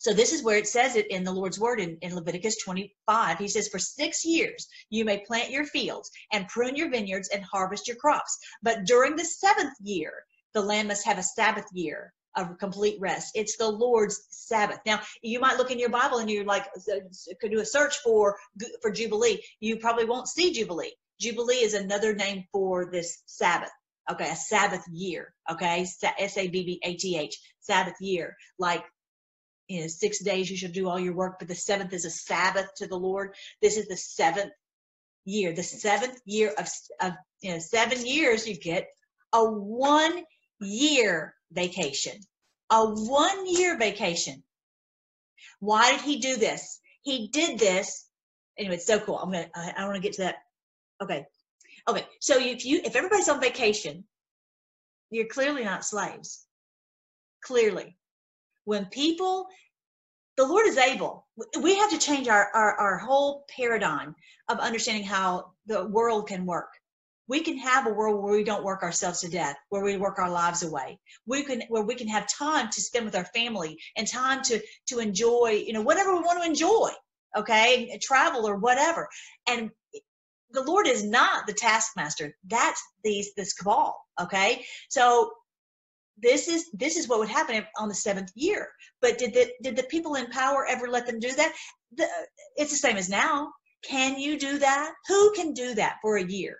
So this is where it says it in the Lord's word in, in Leviticus twenty-five. He says, for six years you may plant your fields and prune your vineyards and harvest your crops. But during the seventh year, the land must have a Sabbath year of complete rest. It's the Lord's Sabbath. Now, you might look in your Bible and you're like, could do a search for, for Jubilee. You probably won't see Jubilee. Jubilee is another name for this Sabbath. Okay, a Sabbath year. Okay, S A B B A T H, Sabbath year. Like, you know, six days you should do all your work, but the seventh is a Sabbath to the Lord. This is the seventh year, the seventh year of, of you know, seven years, you get a one year vacation, a one year vacation. Why did he do this? He did this. Anyway, it's so cool. I'm going to, I, I want to get to that. Okay. Okay. So if you, if everybody's on vacation, you're clearly not slaves. Clearly. When people, the Lord is able, we have to change our, our, our whole paradigm of understanding how the world can work. We can have a world where we don't work ourselves to death, where we work our lives away. We can, where we can have time to spend with our family and time to, to enjoy, you know, whatever we want to enjoy, okay, travel or whatever. And the Lord is not the taskmaster. That's these, this cabal, okay? So, This is this is what would happen on the seventh year. But did the did the people in power ever let them do that? The, it's the same as now. Can you do that? Who can do that for a year?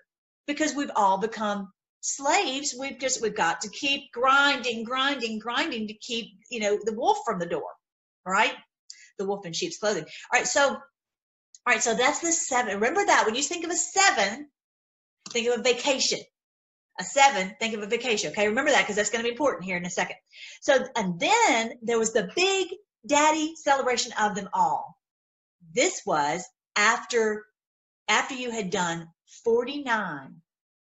Because we've all become slaves. We've just we've got to keep grinding, grinding, grinding to keep, you know, the wolf from the door. All right, the wolf in sheep's clothing. All right, so all right, so that's the seven. Remember that when you think of a seven, think of a vacation. a seven, think of a vacation. Okay, remember that because that's going to be important here in a second. So, and then there was the big daddy celebration of them all. This was after, after you had done forty-nine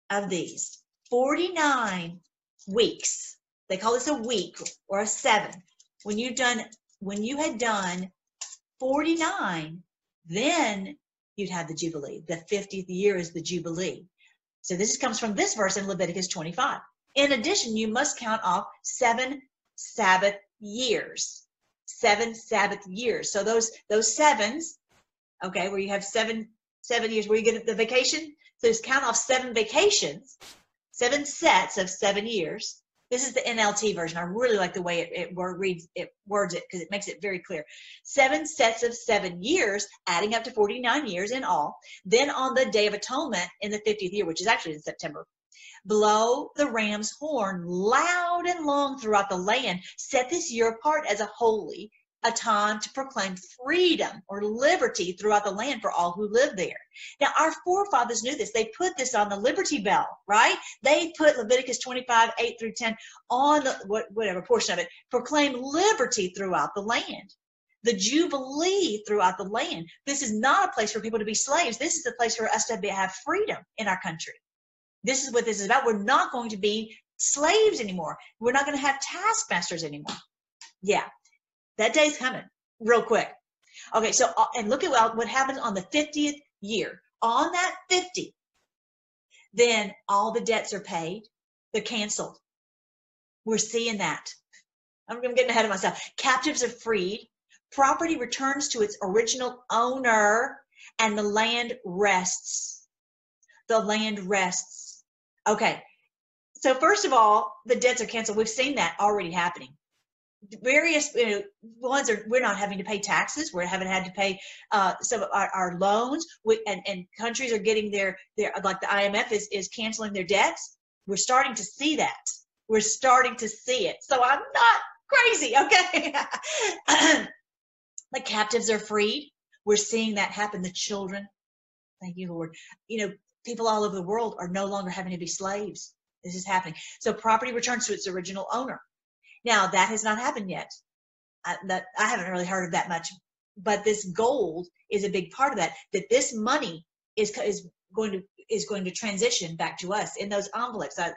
of these, forty-nine weeks. They call this a week or a seven. When you've done, when you had done forty-nine, then you'd have the Jubilee. The fiftieth year is the Jubilee. So this comes from this verse in Leviticus twenty-five. In addition, you must count off seven Sabbath years. Seven Sabbath years. So those those sevens, okay, where you have seven seven years where you get the vacation. So just count off seven vacations, seven sets of seven years. This is the N L T version. I really like the way it, it reads it words it because it makes it very clear. Seven sets of seven years, adding up to forty-nine years in all. Then on the Day of Atonement in the fiftieth year, which is actually in September, blow the ram's horn loud and long throughout the land. Set this year apart as a holy, a time to proclaim freedom or liberty throughout the land for all who live there. Now, our forefathers knew this. They put this on the Liberty Bell, right? They put Leviticus twenty-five, eight through ten on the, whatever portion of it, proclaim liberty throughout the land, the Jubilee throughout the land. This is not a place for people to be slaves. This is the place for us to be, have freedom in our country. This is what this is about. We're not going to be slaves anymore. We're not going to have taskmasters anymore. Yeah. That day's coming real quick. Okay, so, and look at what, what happens on the fiftieth year. On that fifty, then all the debts are paid. They're canceled. We're seeing that. I'm getting ahead of myself. Captives are freed. Property returns to its original owner, and the land rests. The land rests. Okay, so first of all, the debts are canceled. We've seen that already happening. Various you know, ones are we're not having to pay taxes. We haven't had to pay uh, some of our, our loans. We, and, and countries are getting their their like the I M F is is canceling their debts. We're starting to see that. We're starting to see it. So I'm not crazy, okay? The captives are freed. We're seeing that happen. The children, thank you, Lord. You know, people all over the world are no longer having to be slaves. This is happening. So property returns to its original owner. Now, that has not happened yet. I, that, I haven't really heard of that much, but this gold is a big part of that, that this money is is going to is going to transition back to us in those envelopes, I,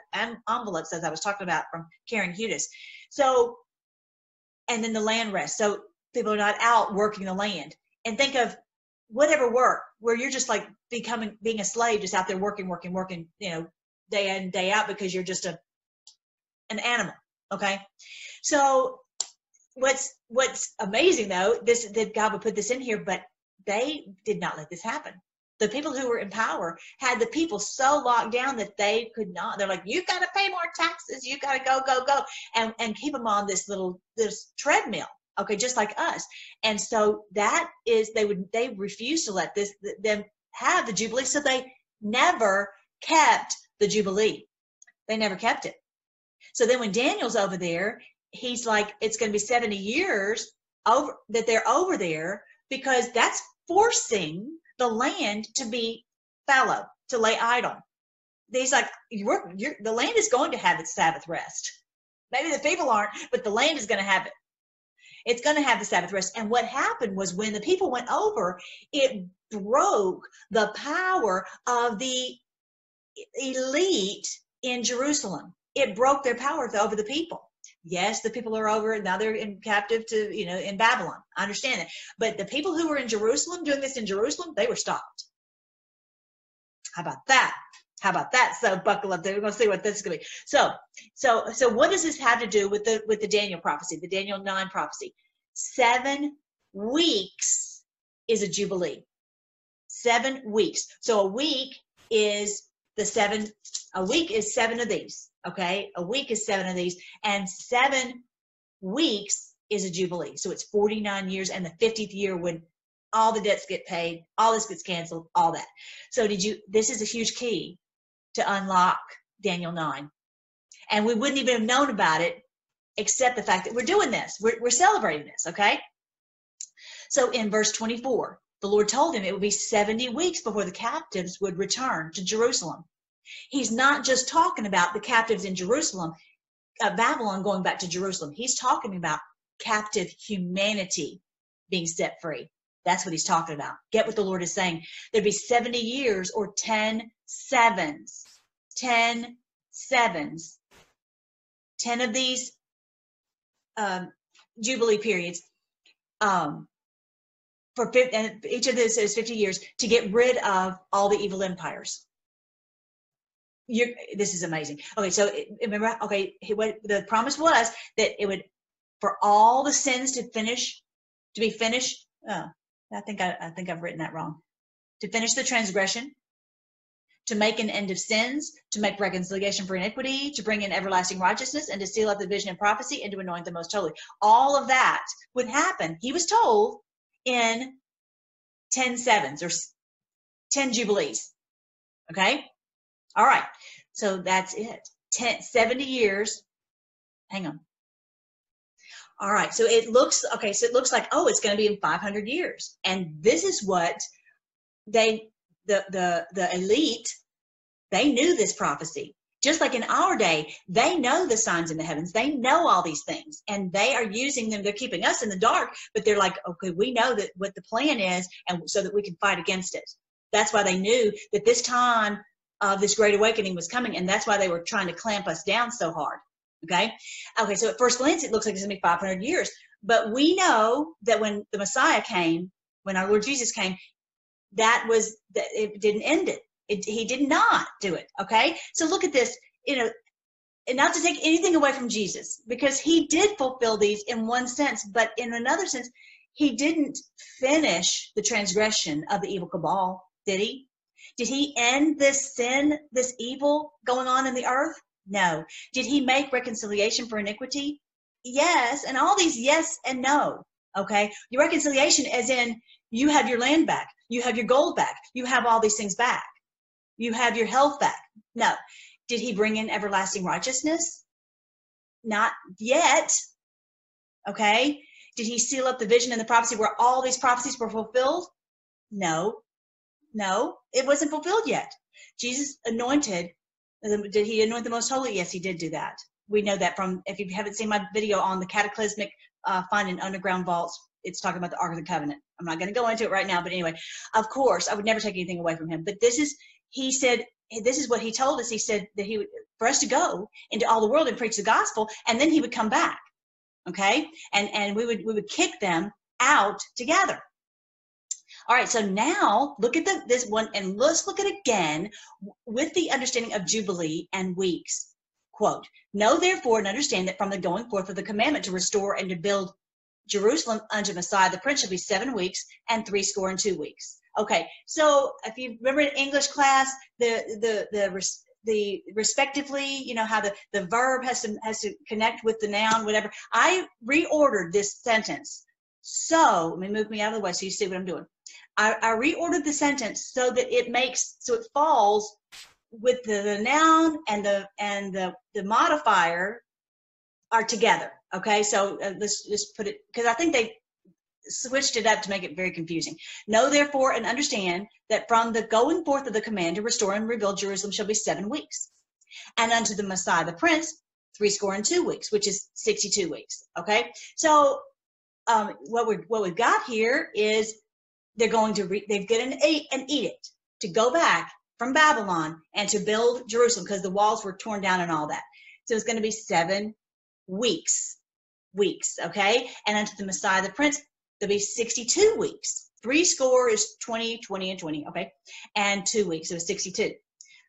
envelopes as I was talking about from Karen Hudis. So, and then the land rest. So people are not out working the land. And think of whatever work where you're just like becoming, being a slave, just out there working, working, working, you know, day in, day out because you're just a an animal. Okay, so what's what's amazing though, this that God would put this in here, but they did not let this happen. The people who were in power had the people so locked down that they could not. They're like, you got to pay more taxes, you got to go, go, go, and and keep them on this little this treadmill. Okay, just like us. And so that is they would they refused to let this them have the Jubilee, so they never kept the Jubilee. They never kept it. So then when Daniel's over there, he's like, it's going to be seventy years over that they're over there because that's forcing the land to be fallow, to lay idle. He's like, you're, you're, the land is going to have its Sabbath rest. Maybe the people aren't, but the land is going to have it. It's going to have the Sabbath rest. And what happened was when the people went over, it broke the power of the elite in Jerusalem. It broke their power over the people. Yes, the people are over, and now they're in captive to, you know, in Babylon. I understand that. But the people who were in Jerusalem, doing this in Jerusalem, they were stopped. How about that? How about that? So buckle up there. We're going to see what this is going to be. So, so, so what does this have to do with the, with the Daniel prophecy, the Daniel nine prophecy? Seven weeks is a Jubilee. Seven weeks. So a week is the seven, a week is seven of these. Okay, a week is seven of these, and seven weeks is a Jubilee. So it's forty-nine years and the fiftieth year when all the debts get paid, all this gets canceled, all that. So did you, this is a huge key to unlock Daniel nine. And we wouldn't even have known about it except the fact that we're doing this. We're, we're celebrating this, okay? So in verse twenty-four, the Lord told him it would be seventy weeks before the captives would return to Jerusalem. He's not just talking about the captives in Jerusalem, uh, Babylon going back to Jerusalem. He's talking about captive humanity being set free. That's what he's talking about. Get what the Lord is saying. There'd be seventy years or ten sevens. ten sevens. ten of these um, Jubilee periods. Um, for and each of this is fifty years to get rid of all the evil empires. You're, this is amazing. Okay, so remember, okay, what the promise was that it would, for all the sins to finish, to be finished. Oh, I think I, I think I've written that wrong. To finish the transgression, to make an end of sins, to make reconciliation for iniquity, to bring in everlasting righteousness, and to seal up the vision and prophecy, and to anoint the most holy. All of that would happen. He was told in ten sevens or ten jubilees. Okay. All right. So that's it. ten, seventy years. Hang on. All right. So it looks, okay. So it looks like, oh, it's going to be in five hundred years. And this is what they, the, the, the elite, they knew this prophecy. Just like in our day, they know the signs in the heavens. They know all these things, and they are using them. They're keeping us in the dark, but they're like, okay, we know that what the plan is, and so that we can fight against it. That's why they knew that this time of this great awakening was coming, and that's why they were trying to clamp us down so hard. Okay. Okay. So at first glance, it looks like it's going to be five hundred years, but we know that when the Messiah came, when our Lord Jesus came, that was, it didn't end it. It, he did not do it. Okay. So look at this, you know, and not to take anything away from Jesus, because he did fulfill these in one sense, but in another sense, he didn't finish the transgression of the evil cabal. Did he? Did he end this sin, this evil going on in the earth? No. Did he make reconciliation for iniquity? Yes. And all these yes and no. Okay. Your reconciliation as in you have your land back. You have your gold back. You have all these things back. You have your health back. No. Did he bring in everlasting righteousness? Not yet. Okay. Did he seal up the vision and the prophecy where all these prophecies were fulfilled? No. No. It wasn't fulfilled yet. Jesus anointed. Did he anoint the most holy? Yes, he did do that. We know that from, if you haven't seen my video on the cataclysmic uh, find in underground vaults, it's talking about the Ark of the Covenant. I'm not going to go into it right now, but anyway, of course, I would never take anything away from him. But this is, he said, this is what he told us. He said that he would, for us to go into all the world and preach the gospel, and then he would come back. Okay. And, and we would, we would kick them out together. All right, so now look at the, this one, and let's look at it again with the understanding of Jubilee and weeks. Quote, know therefore and understand that from the going forth of the commandment to restore and to build Jerusalem unto Messiah, the Prince shall be seven weeks and three score and two weeks. Okay, so if you remember in English class, the, the, the, the respectively, you know, how the, the verb has to, has to connect with the noun, whatever. I reordered this sentence. So let me move me out of the way so you see what I'm doing. I, I reordered the sentence so that it makes, so it falls with the, the noun and the and the, the modifier are together. Okay, so uh, let's just put it, because I think they switched it up to make it very confusing. Know therefore and understand that from the going forth of the command to restore and rebuild Jerusalem shall be seven weeks, and unto the Messiah the Prince three score and two weeks, which is sixty-two weeks. Okay, so um, what we what we've got here is, they're going to, re they've got an eat and eat it to go back from Babylon and to build Jerusalem because the walls were torn down and all that. So it's going to be seven weeks, weeks, okay? And unto the Messiah, the Prince, there'll be sixty-two weeks. Three score is twenty, twenty, and twenty, okay? And two weeks, so it's sixty-two.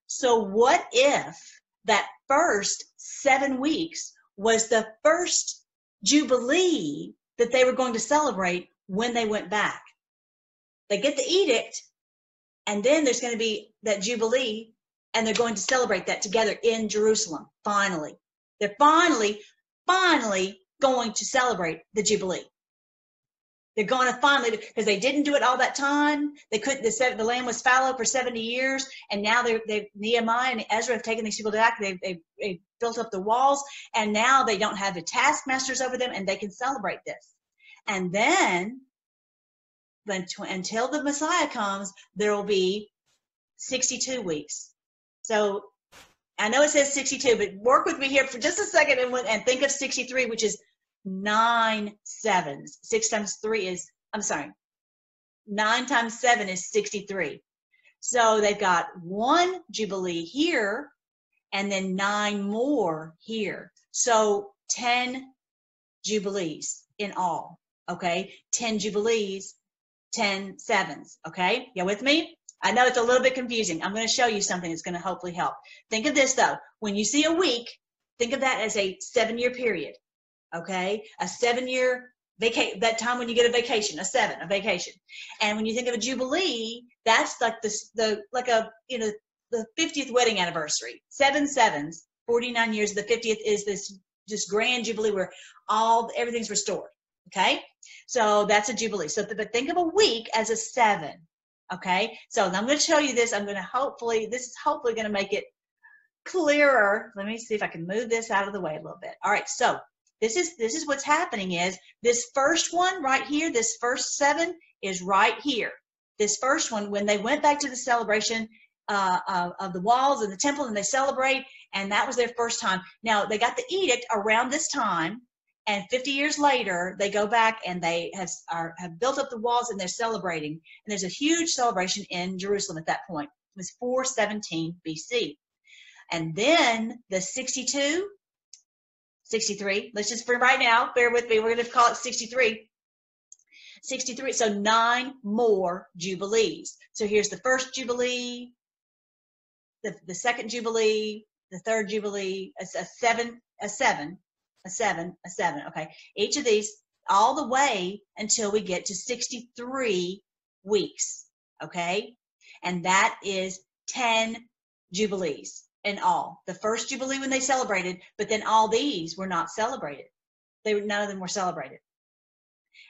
So what if that first seven weeks was the first Jubilee that they were going to celebrate when they went back? They get the edict, and then there's going to be that Jubilee, and they're going to celebrate that together in Jerusalem, finally. They're finally, finally going to celebrate the Jubilee. They're going to finally, because they didn't do it all that time. They couldn't, the, the land was fallow for seventy years, and now they're, they've, Nehemiah and Ezra have taken these people back. They've, they've, they've built up the walls, and now they don't have the taskmasters over them, and they can celebrate this. And then, until the Messiah comes, there will be sixty-two weeks, So I know it says sixty-two, but work with me here for just a second and, and think of sixty-three, which is nine sevens. Six times three is, I'm sorry, nine times seven is sixty-three. So they've got one Jubilee here and then nine more here. So ten Jubilees in all, okay? ten Jubilees, ten sevens, okay? You with me? I know it's a little bit confusing. I'm going to show you something that's going to hopefully help. Think of this, though. When you see a week, think of that as a seven-year period, okay? A seven-year vacation, that time when you get a vacation, a seven, a vacation. And when you think of a Jubilee, that's like the, the like a, you know, the fiftieth wedding anniversary, seven sevens, forty-nine years. The fiftieth is this just grand Jubilee where all, everything's restored, okay? So that's a Jubilee. So but think of a week as a seven. Okay, so I'm going to show you this. I'm going to hopefully, this is hopefully going to make it clearer. Let me see if I can move this out of the way a little bit. All right, so this is, this is what's happening is this first one right here, this first seven is right here. This first one, when they went back to the celebration uh, of, of the walls and the temple and they celebrate, and that was their first time. Now, they got the edict around this time, and fifty years later, they go back and they have, are, have built up the walls and they're celebrating. And there's a huge celebration in Jerusalem at that point. It was four seventeen B C. And then the sixty-two, sixty-three, let's just for right now, bear with me, we're going to call it sixty-three. sixty-three, so nine more Jubilees. So here's the first Jubilee, the, the second Jubilee, the third Jubilee, a, a seven, a seven. A seven, a seven, okay. Each of these all the way until we get to sixty-three weeks, okay? And that is ten Jubilees in all. The first Jubilee when they celebrated, but then all these were not celebrated. They were, none of them were celebrated.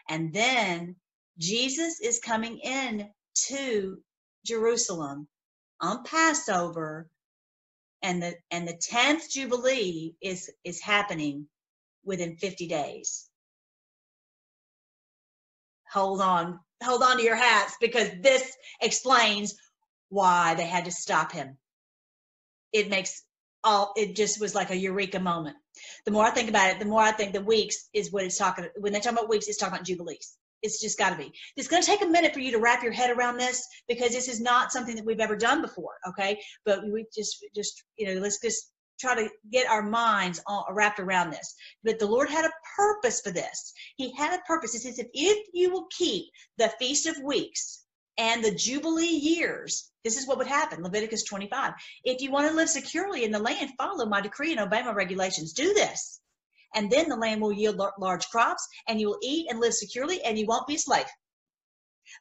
And then Jesus is coming in to Jerusalem on Passover, and the and the tenth Jubilee is is happening within fifty days. Hold on, hold on to your hats, because this explains why they had to stop him. It makes all, it just was like a eureka moment. The more I think about it, the more I think the weeks is what it's talking, when they talk about weeks, it's talking about Jubilees. It's just gotta be. It's gonna take a minute for you to wrap your head around this, because this is not something that we've ever done before, okay? But we just, just you know, let's just try to get our minds all wrapped around this. But the Lord had a purpose for this. He had a purpose. He says, if you will keep the Feast of Weeks and the Jubilee years, this is what would happen, Leviticus twenty-five. If you wanna live securely in the land, follow my decree and obey my regulations. Do this. And then the land will yield large crops, and you will eat and live securely, and you won't be a slave.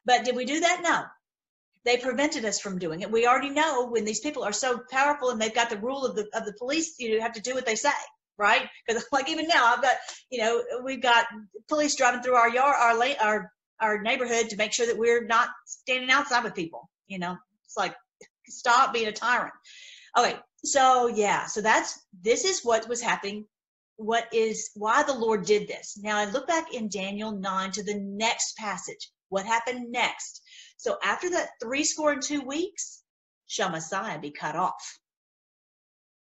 But did we do that? No. They prevented us from doing it. We already know when these people are so powerful and they've got the rule of the of the police, you have to do what they say, right? Because like even now, I've got, you know, we've got police driving through our yard, our la- our our neighborhood to make sure that we're not standing outside with people. You know, it's like, stop being a tyrant. Okay, so yeah, so that's this is what was happening. What is why the Lord did this. Now I look back in Daniel nine to the next passage. What happened next? So after that three score and two weeks, shall Messiah be cut off,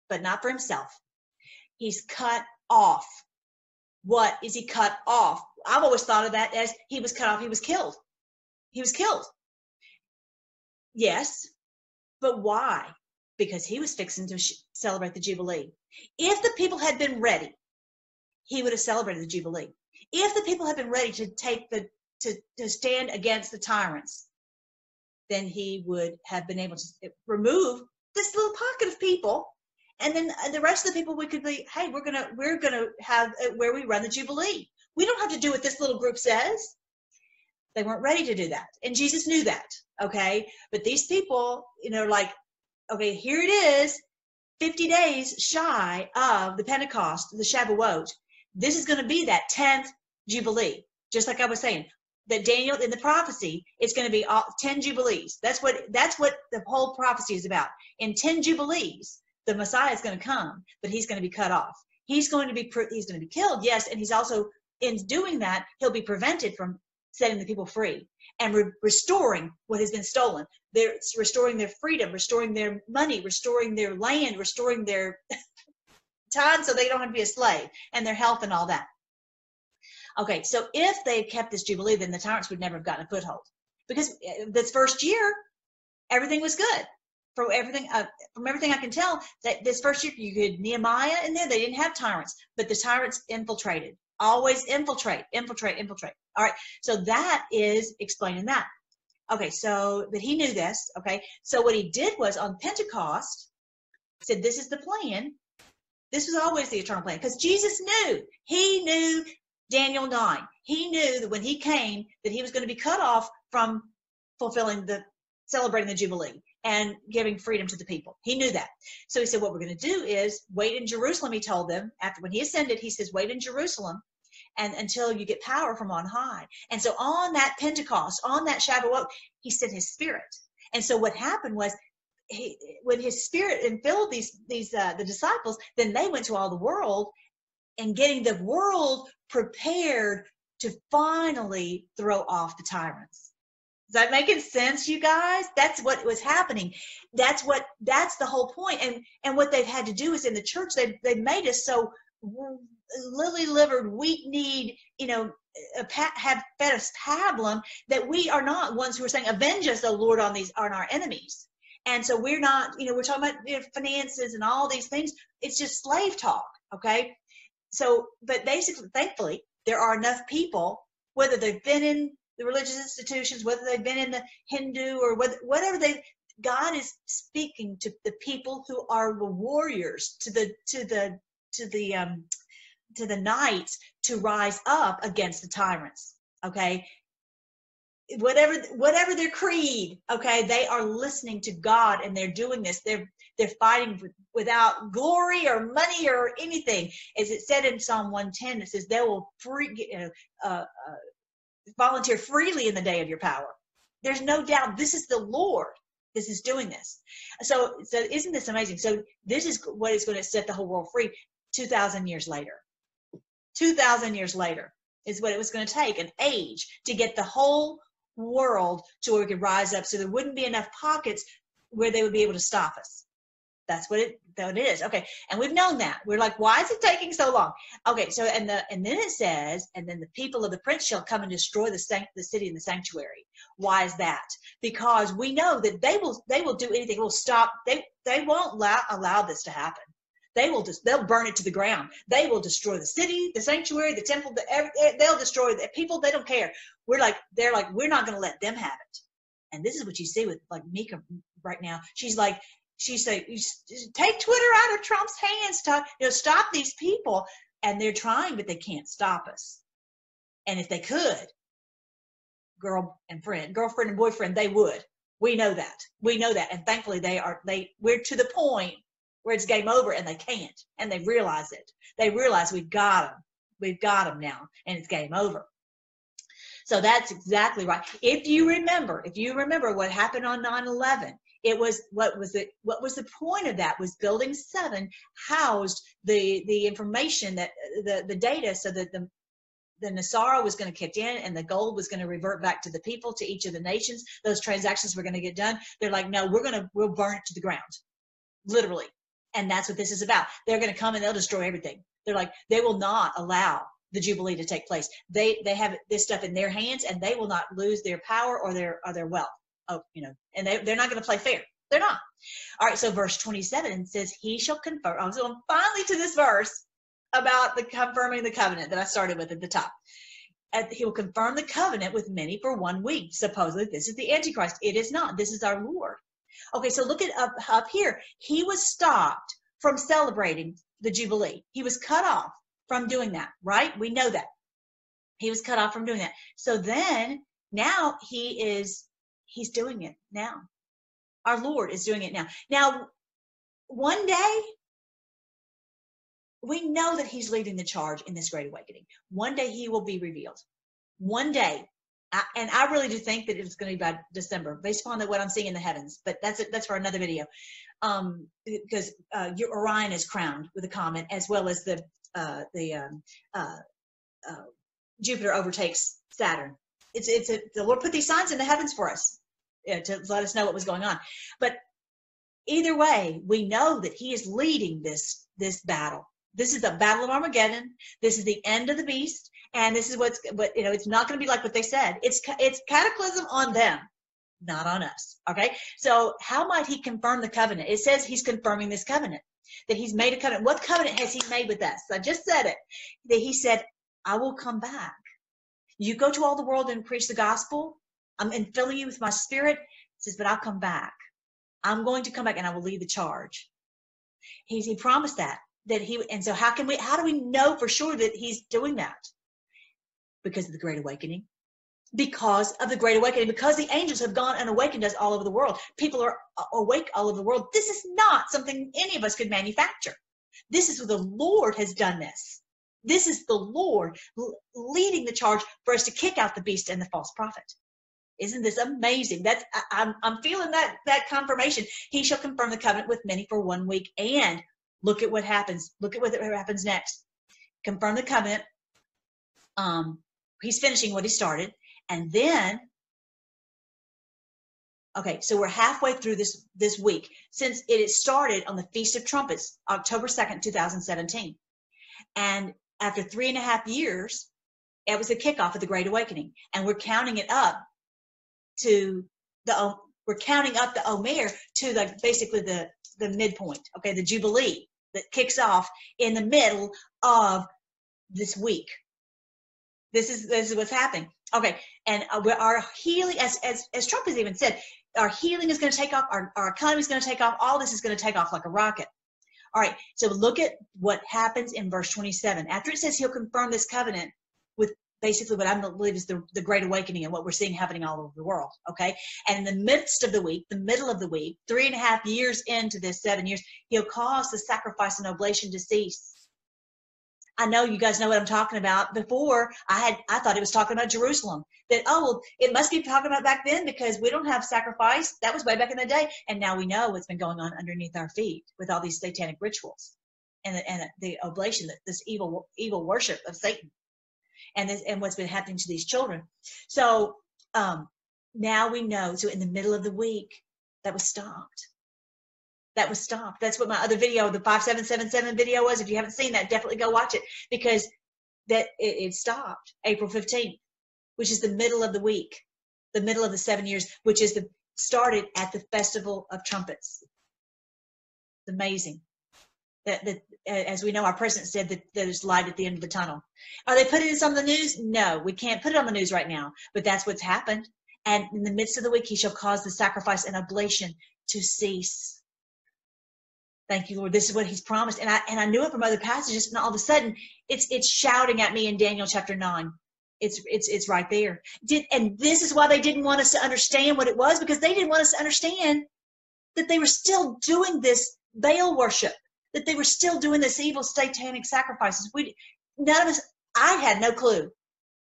but not for himself. He's cut off. What is he cut off? I've always thought of that as he was cut off. He was killed. He was killed. Yes, but why? Because he was fixing to sh- celebrate the Jubilee. If the people had been ready, he would have celebrated the Jubilee. If the people had been ready to take the to, to stand against the tyrants, then he would have been able to remove this little pocket of people, and then the rest of the people we could be, hey, we're gonna we're gonna have where we run the Jubilee. We don't have to do what this little group says. They weren't ready to do that, and Jesus knew that. Okay, but these people, you know, like, okay, here it is. fifty days shy of the Pentecost, the Shavuot, this is going to be that tenth Jubilee. Just like I was saying, that Daniel in the prophecy, it's going to be all, ten Jubilees. That's what that's what the whole prophecy is about. In ten Jubilees, the Messiah is going to come, but he's going to be cut off. He's going to be he's going to be killed, yes, and he's also in doing that, he'll be prevented from setting the people free and re restoring what has been stolen. They're restoring their freedom, restoring their money, restoring their land, restoring their time so they don't have to be a slave, and their health and all that. Okay, so if they kept this Jubilee, then the tyrants would never have gotten a foothold, because this first year, everything was good. From everything, uh, from everything I can tell, that this first year you could Nehemiah in there. They didn't have tyrants, but the tyrants infiltrated. Always infiltrate, infiltrate, infiltrate. All right. So that is explaining that. Okay. So, but he knew this. Okay. So what he did was on Pentecost, said, "This is the plan. This was always the eternal plan," because Jesus knew. He knew Daniel nine. He knew that when he came, that he was going to be cut off from fulfilling the celebrating the Jubilee and giving freedom to the people. He knew that. So he said, what we're going to do is wait in Jerusalem, he told them. After when he ascended, he says, wait in Jerusalem and until you get power from on high. And so on that Pentecost, on that Shavuot, he sent his spirit. And so what happened was, he, when his spirit filled these, these uh, the disciples, then they went to all the world, and getting the world prepared to finally throw off the tyrants. Is that making sense, you guys? That's what was happening. That's what, that's the whole point. And, and what they've had to do is in the church, they've, they've made us so lily-livered, weak-kneed, you know, have fed us pablum, that we are not ones who are saying, avenge us, O Lord, on these, on our enemies. And so we're not, you know, we're talking about, you know, finances and all these things. It's just slave talk, okay? So, but basically, thankfully, there are enough people, whether they've been in the religious institutions, whether they've been in the Hindu or whether, whatever they, God is speaking to the people who are the warriors, to the, to the, to the, um, to the knights, to rise up against the tyrants. Okay. Whatever, whatever their creed. Okay. They are listening to God and they're doing this. They're, they're fighting with, without glory or money or anything. As it said in Psalm one ten, it says, they will free, you know, uh, uh, volunteer freely in the day of your power. There's no doubt this is the Lord. This is doing this. So, so isn't this amazing? So this is what is going to set the whole world free two thousand years later. two thousand years later is what it was going to take, an age, to get the whole world to where we could rise up, so there wouldn't be enough pockets where they would be able to stop us. That's what it, that it is. Okay. And we've known that. We're like, why is it taking so long? Okay. So, and the, and then it says, and then the people of the prince shall come and destroy the sanct the city and the sanctuary. Why is that? Because we know that they will, they will do anything. Will stop. They, they won't allow, allow this to happen. They will just, they'll burn it to the ground. They will destroy the city, the sanctuary, the temple, the, every, they'll destroy the people. They don't care. We're like, they're like, we're not going to let them have it. And this is what you see with like Mika right now. She's like, She said, take Twitter out of Trump's hands, to, you know, stop these people. And they're trying, but they can't stop us. And if they could, girl and friend, girlfriend and boyfriend, they would. We know that. We know that. And thankfully they are, they, we're to the point where it's game over and they can't. And they realize it. They realize we've got them. We've got them now. And it's game over. So that's exactly right. If you remember, if you remember what happened on nine eleven, it was, what was the, what was the point of that was building seven housed the, the information that the, the data, so that the, the Nasara was going to kick in and the gold was going to revert back to the people, to each of the nations. Those transactions were going to get done. They're like, no, we're going to, we'll burn it to the ground, literally. And that's what this is about. They're going to come and they'll destroy everything. They're like, they will not allow the Jubilee to take place. They, they have this stuff in their hands and they will not lose their power or their, or their wealth. Oh, you know, and they, they're not going to play fair. They're not. All right. So verse twenty-seven says, he shall confirm. I'm going finally to this verse about the confirming the covenant that I started with at the top. And he will confirm the covenant with many for one week. Supposedly this is the Antichrist. It is not. This is our Lord. Okay. So look at up, up here. He was stopped from celebrating the Jubilee. He was cut off from doing that, right? We know that he was cut off from doing that. So then now he is, he's doing it now. Our Lord is doing it now. Now, one day, we know that he's leading the charge in this great awakening. One day he will be revealed. One day. I, and I really do think that it's going to be by December, based upon the, what I'm seeing in the heavens. But that's it, that's for another video. Um, because uh, your Orion is crowned with a comet, as well as the, uh, the um, uh, uh, Jupiter overtakes Saturn It's, it's a, the Lord put these signs in the heavens for us, you know, to let us know what was going on. But either way, we know that he is leading this, this battle. This is the battle of Armageddon. This is the end of the beast. And this is what's, what, you know, it's not going to be like what they said. It's, it's cataclysm on them, not on us. Okay. So how might he confirm the covenant? It says he's confirming this covenant, that he's made a covenant. What covenant has he made with us? I just said it, that he said, I will come back. You go to all the world and preach the gospel. I'm filling you with my spirit. He says, but I'll come back. I'm going to come back and I will lead the charge. He, he promised that, that he, and so how can we, how do we know for sure that he's doing that? Because of the Great Awakening, because of the Great Awakening, because the angels have gone and awakened us all over the world. People are awake all over the world. This is not something any of us could manufacture. This is what the Lord has done this. This is the Lord leading the charge for us to kick out the beast and the false prophet. Isn't this amazing? That's, I, I'm, I'm feeling that, that confirmation. He shall confirm the covenant with many for one week. And look at what happens. Look at what happens next. Confirm the covenant. Um, he's finishing what he started. And then, okay, so we're halfway through this, this week, since it started on the Feast of Trumpets, October second, two thousand seventeen. And after three and a half years, it was the kickoff of the Great Awakening. And we're counting it up to the, we're counting up the Omer to the, basically the, the midpoint, okay, the Jubilee that kicks off in the middle of this week. This is, this is what's happening. Okay, and our healing, as, as, as Trump has even said, our healing is going to take off, our, our economy is going to take off, all this is going to take off like a rocket. All right, so look at what happens in verse twenty-seven. After it says he'll confirm this covenant with basically what I believe is the, the Great Awakening and what we're seeing happening all over the world, okay? And in the midst of the week, the middle of the week, three and a half years into this seven years, he'll cause the sacrifice and oblation to cease. I know you guys know what I'm talking about. Before, I had I thought it was talking about Jerusalem. That, oh, well, it must be talking about back then because we don't have sacrifice. That was way back in the day. And now we know what's been going on underneath our feet with all these satanic rituals and the, and the oblation, this evil evil worship of Satan and this, and what's been happening to these children. So um, now we know. So in the middle of the week, that was stopped. That was stopped. That's what my other video, the five seven seven seven video was. If you haven't seen that, definitely go watch it because that it, it stopped April fifteenth, which is the middle of the week, the middle of the seven years, which is the started at the Festival of Trumpets. It's amazing that, that as we know, our president said that there's light at the end of the tunnel. Are they putting this on the news? No, we can't put it on the news right now, but that's what's happened. And in the midst of the week, he shall cause the sacrifice and oblation to cease. Thank you, Lord. This is what he's promised. And I, and I knew it from other passages. And all of a sudden it's, it's shouting at me in Daniel chapter nine. It's, it's, it's right there. Did, and this is why they didn't want us to understand what it was, because they didn't want us to understand that they were still doing this Baal worship, that they were still doing this evil satanic sacrifices. We, none of us, I had no clue.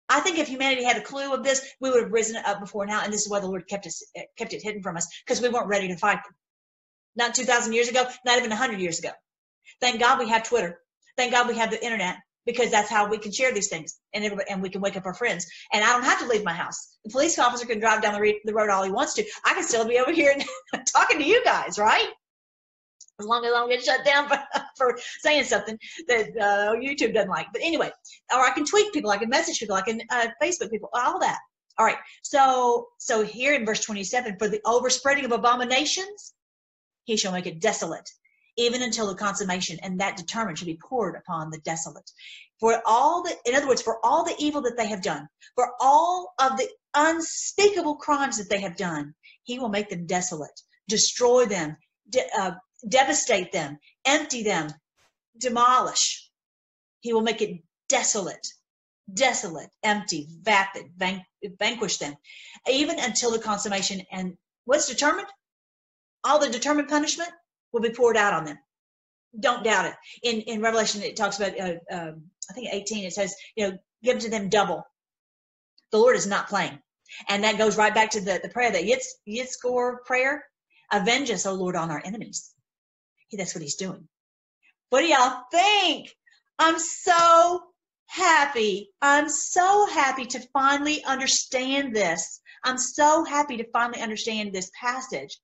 I think if humanity had a clue of this, we would have risen up before now. And this is why the Lord kept us, kept it hidden from us because we weren't ready to fight them. Not two thousand years ago, not even one hundred years ago. Thank God we have Twitter. Thank God we have the internet because that's how we can share these things and everybody, and we can wake up our friends. And I don't have to leave my house. The police officer can drive down the, re the road all he wants to. I can still be over here and talking to you guys, right? As long as I don't get shut down for, for saying something that uh, YouTube doesn't like. But anyway, or I can tweet people, I can message people, I can uh, Facebook people, all that. All right, so, so here in verse twenty-seven, for the overspreading of abominations, he shall make it desolate, even until the consummation, and that determined shall be poured upon the desolate. For all the, in other words, for all the evil that they have done, for all of the unspeakable crimes that they have done, he will make them desolate, destroy them, de uh, devastate them, empty them, demolish. He will make it desolate, desolate, empty, vapid, van vanquish them, even until the consummation. And what's determined? All the determined punishment will be poured out on them. Don't doubt it. In, in Revelation, it talks about, uh, um, I think eighteen, it says, you know, give to them double. The Lord is not playing. And that goes right back to the, the prayer, the Yitz, Yizkor prayer. Avenge us, O Lord, on our enemies. He, that's what he's doing. What do y'all think? I'm so happy. I'm so happy to finally understand this. I'm so happy to finally understand this passage.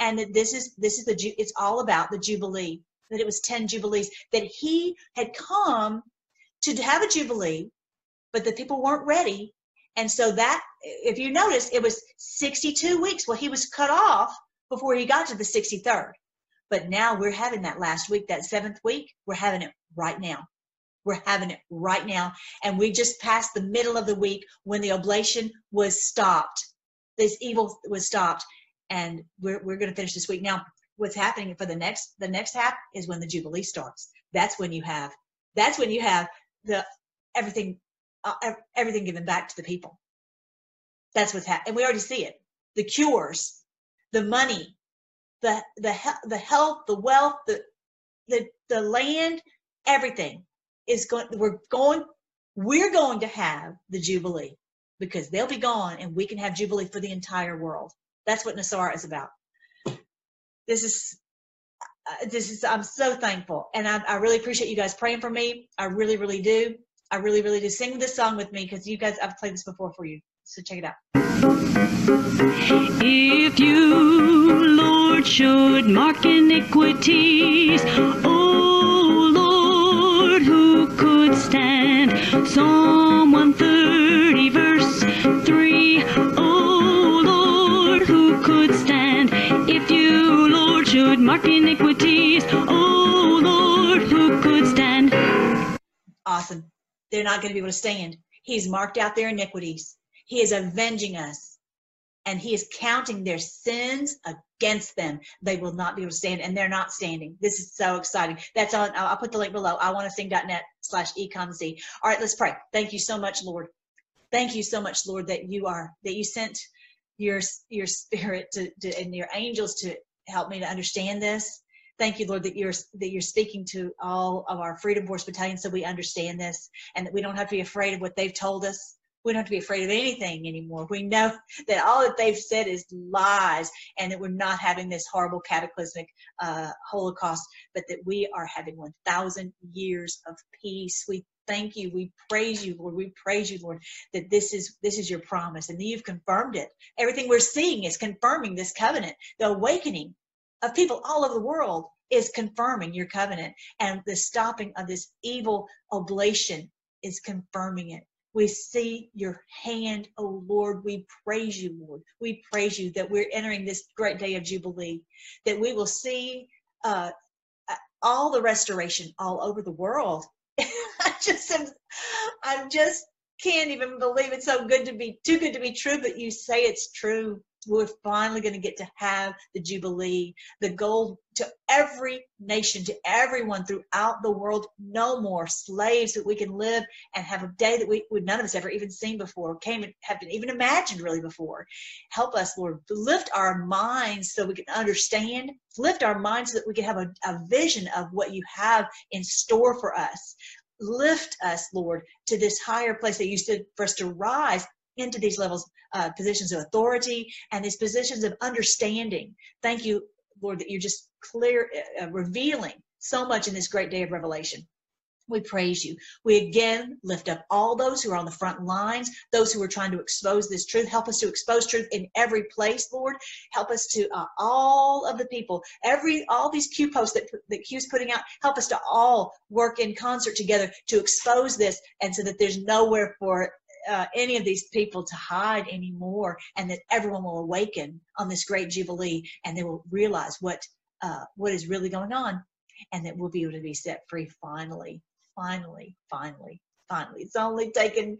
And that this is, this is the, it's all about the Jubilee, that it was ten Jubilees, that he had come to have a Jubilee, but the people weren't ready. And so that, if you notice, it was sixty-two weeks. Well, he was cut off before he got to the sixty-third. But now we're having that last week, that seventh week, we're having it right now. We're having it right now. And we just passed the middle of the week when the oblation was stopped. This evil was stopped. And we're, we're going to finish this week. Now, what's happening for the next, the next half is when the Jubilee starts. That's when you have, that's when you have the everything, uh, everything given back to the people. That's what's happening. And we already see it. The cures, the money, the, the, he the health, the wealth, the, the, the land, everything is going, we're going, we're going to have the Jubilee because they'll be gone and we can have Jubilee for the entire world. That's what Nassar is about. This is, uh, this is, I'm so thankful. And I, I really appreciate you guys praying for me. I really, really do. I really, really do. Sing this song with me because you guys, I've played this before for you. So check it out. If you, Lord, should mark iniquities, oh, Lord, who could stand? Psalm one thirty, verse three. Should mark iniquities, oh Lord, who could stand? Awesome. They're not going to be able to stand. He's marked out their iniquities. He is avenging us, and he is counting their sins against them. They will not be able to stand, and they're not standing. This is so exciting. That's on. I'll put the link below. I want to sing dot net slash e com z. All right, let's pray. Thank you so much, Lord. Thank you so much, Lord, that you are that you sent your your spirit to, to and your angels to. Help me to understand this. Thank you, Lord, that you're that you're speaking to all of our Freedom Force battalions so we understand this and that we don't have to be afraid of what they've told us. We don't have to be afraid of anything anymore. We know that all that they've said is lies and that we're not having this horrible cataclysmic uh, Holocaust, but that we are having one thousand years of peace. We thank you. We praise you, Lord. We praise you, Lord, that this is this is your promise and that you've confirmed it. Everything we're seeing is confirming this covenant. The awakening of people all over the world is confirming your covenant, and the stopping of this evil oblation is confirming it. We see your hand, oh Lord. We praise you, Lord. We praise you that we're entering this great day of Jubilee, that we will see uh, all the restoration all over the world. I just, am, I just can't even believe it's so good to be, too good to be true, but you say it's true. We're finally going to get to have the Jubilee, the gold to every nation, to everyone throughout the world. No more slaves, that we can live and have a day that we, we none of us ever even seen before, came and haven't even imagined really before. Help us, Lord, lift our minds so we can understand, lift our minds so that we can have a, a vision of what you have in store for us. Lift us, Lord, to this higher place that you said for us to rise into these levels, uh, positions of authority and these positions of understanding. Thank you, Lord, that you're just clear, uh, revealing so much in this great day of Revelation. We praise you. We again lift up all those who are on the front lines, those who are trying to expose this truth. Help us to expose truth in every place, Lord. Help us to uh, all of the people, every all these Q posts that, that Q's putting out, help us to all work in concert together to expose this, and so that there's nowhere for it. Uh, any of these people to hide anymore, and that everyone will awaken on this great Jubilee, and they will realize what uh, what is really going on, and that we'll be able to be set free finally, finally, finally, finally. It's only taken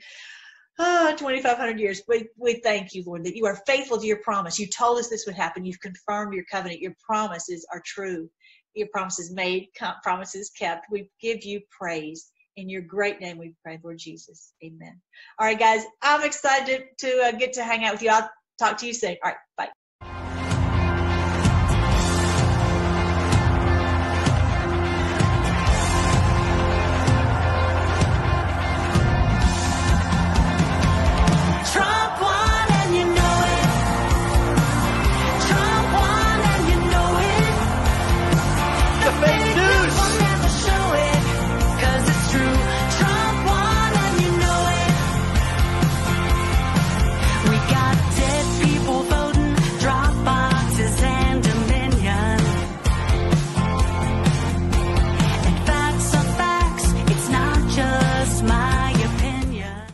oh, twenty-five hundred years. We, we thank you, Lord, that you are faithful to your promise. You told us this would happen. You've confirmed your covenant. Your promises are true. Your promises made, promises kept. We give you praise. In your great name we pray, Lord Jesus. Amen. All right, guys, I'm excited to uh, get to hang out with you. I'll talk to you soon. All right, bye.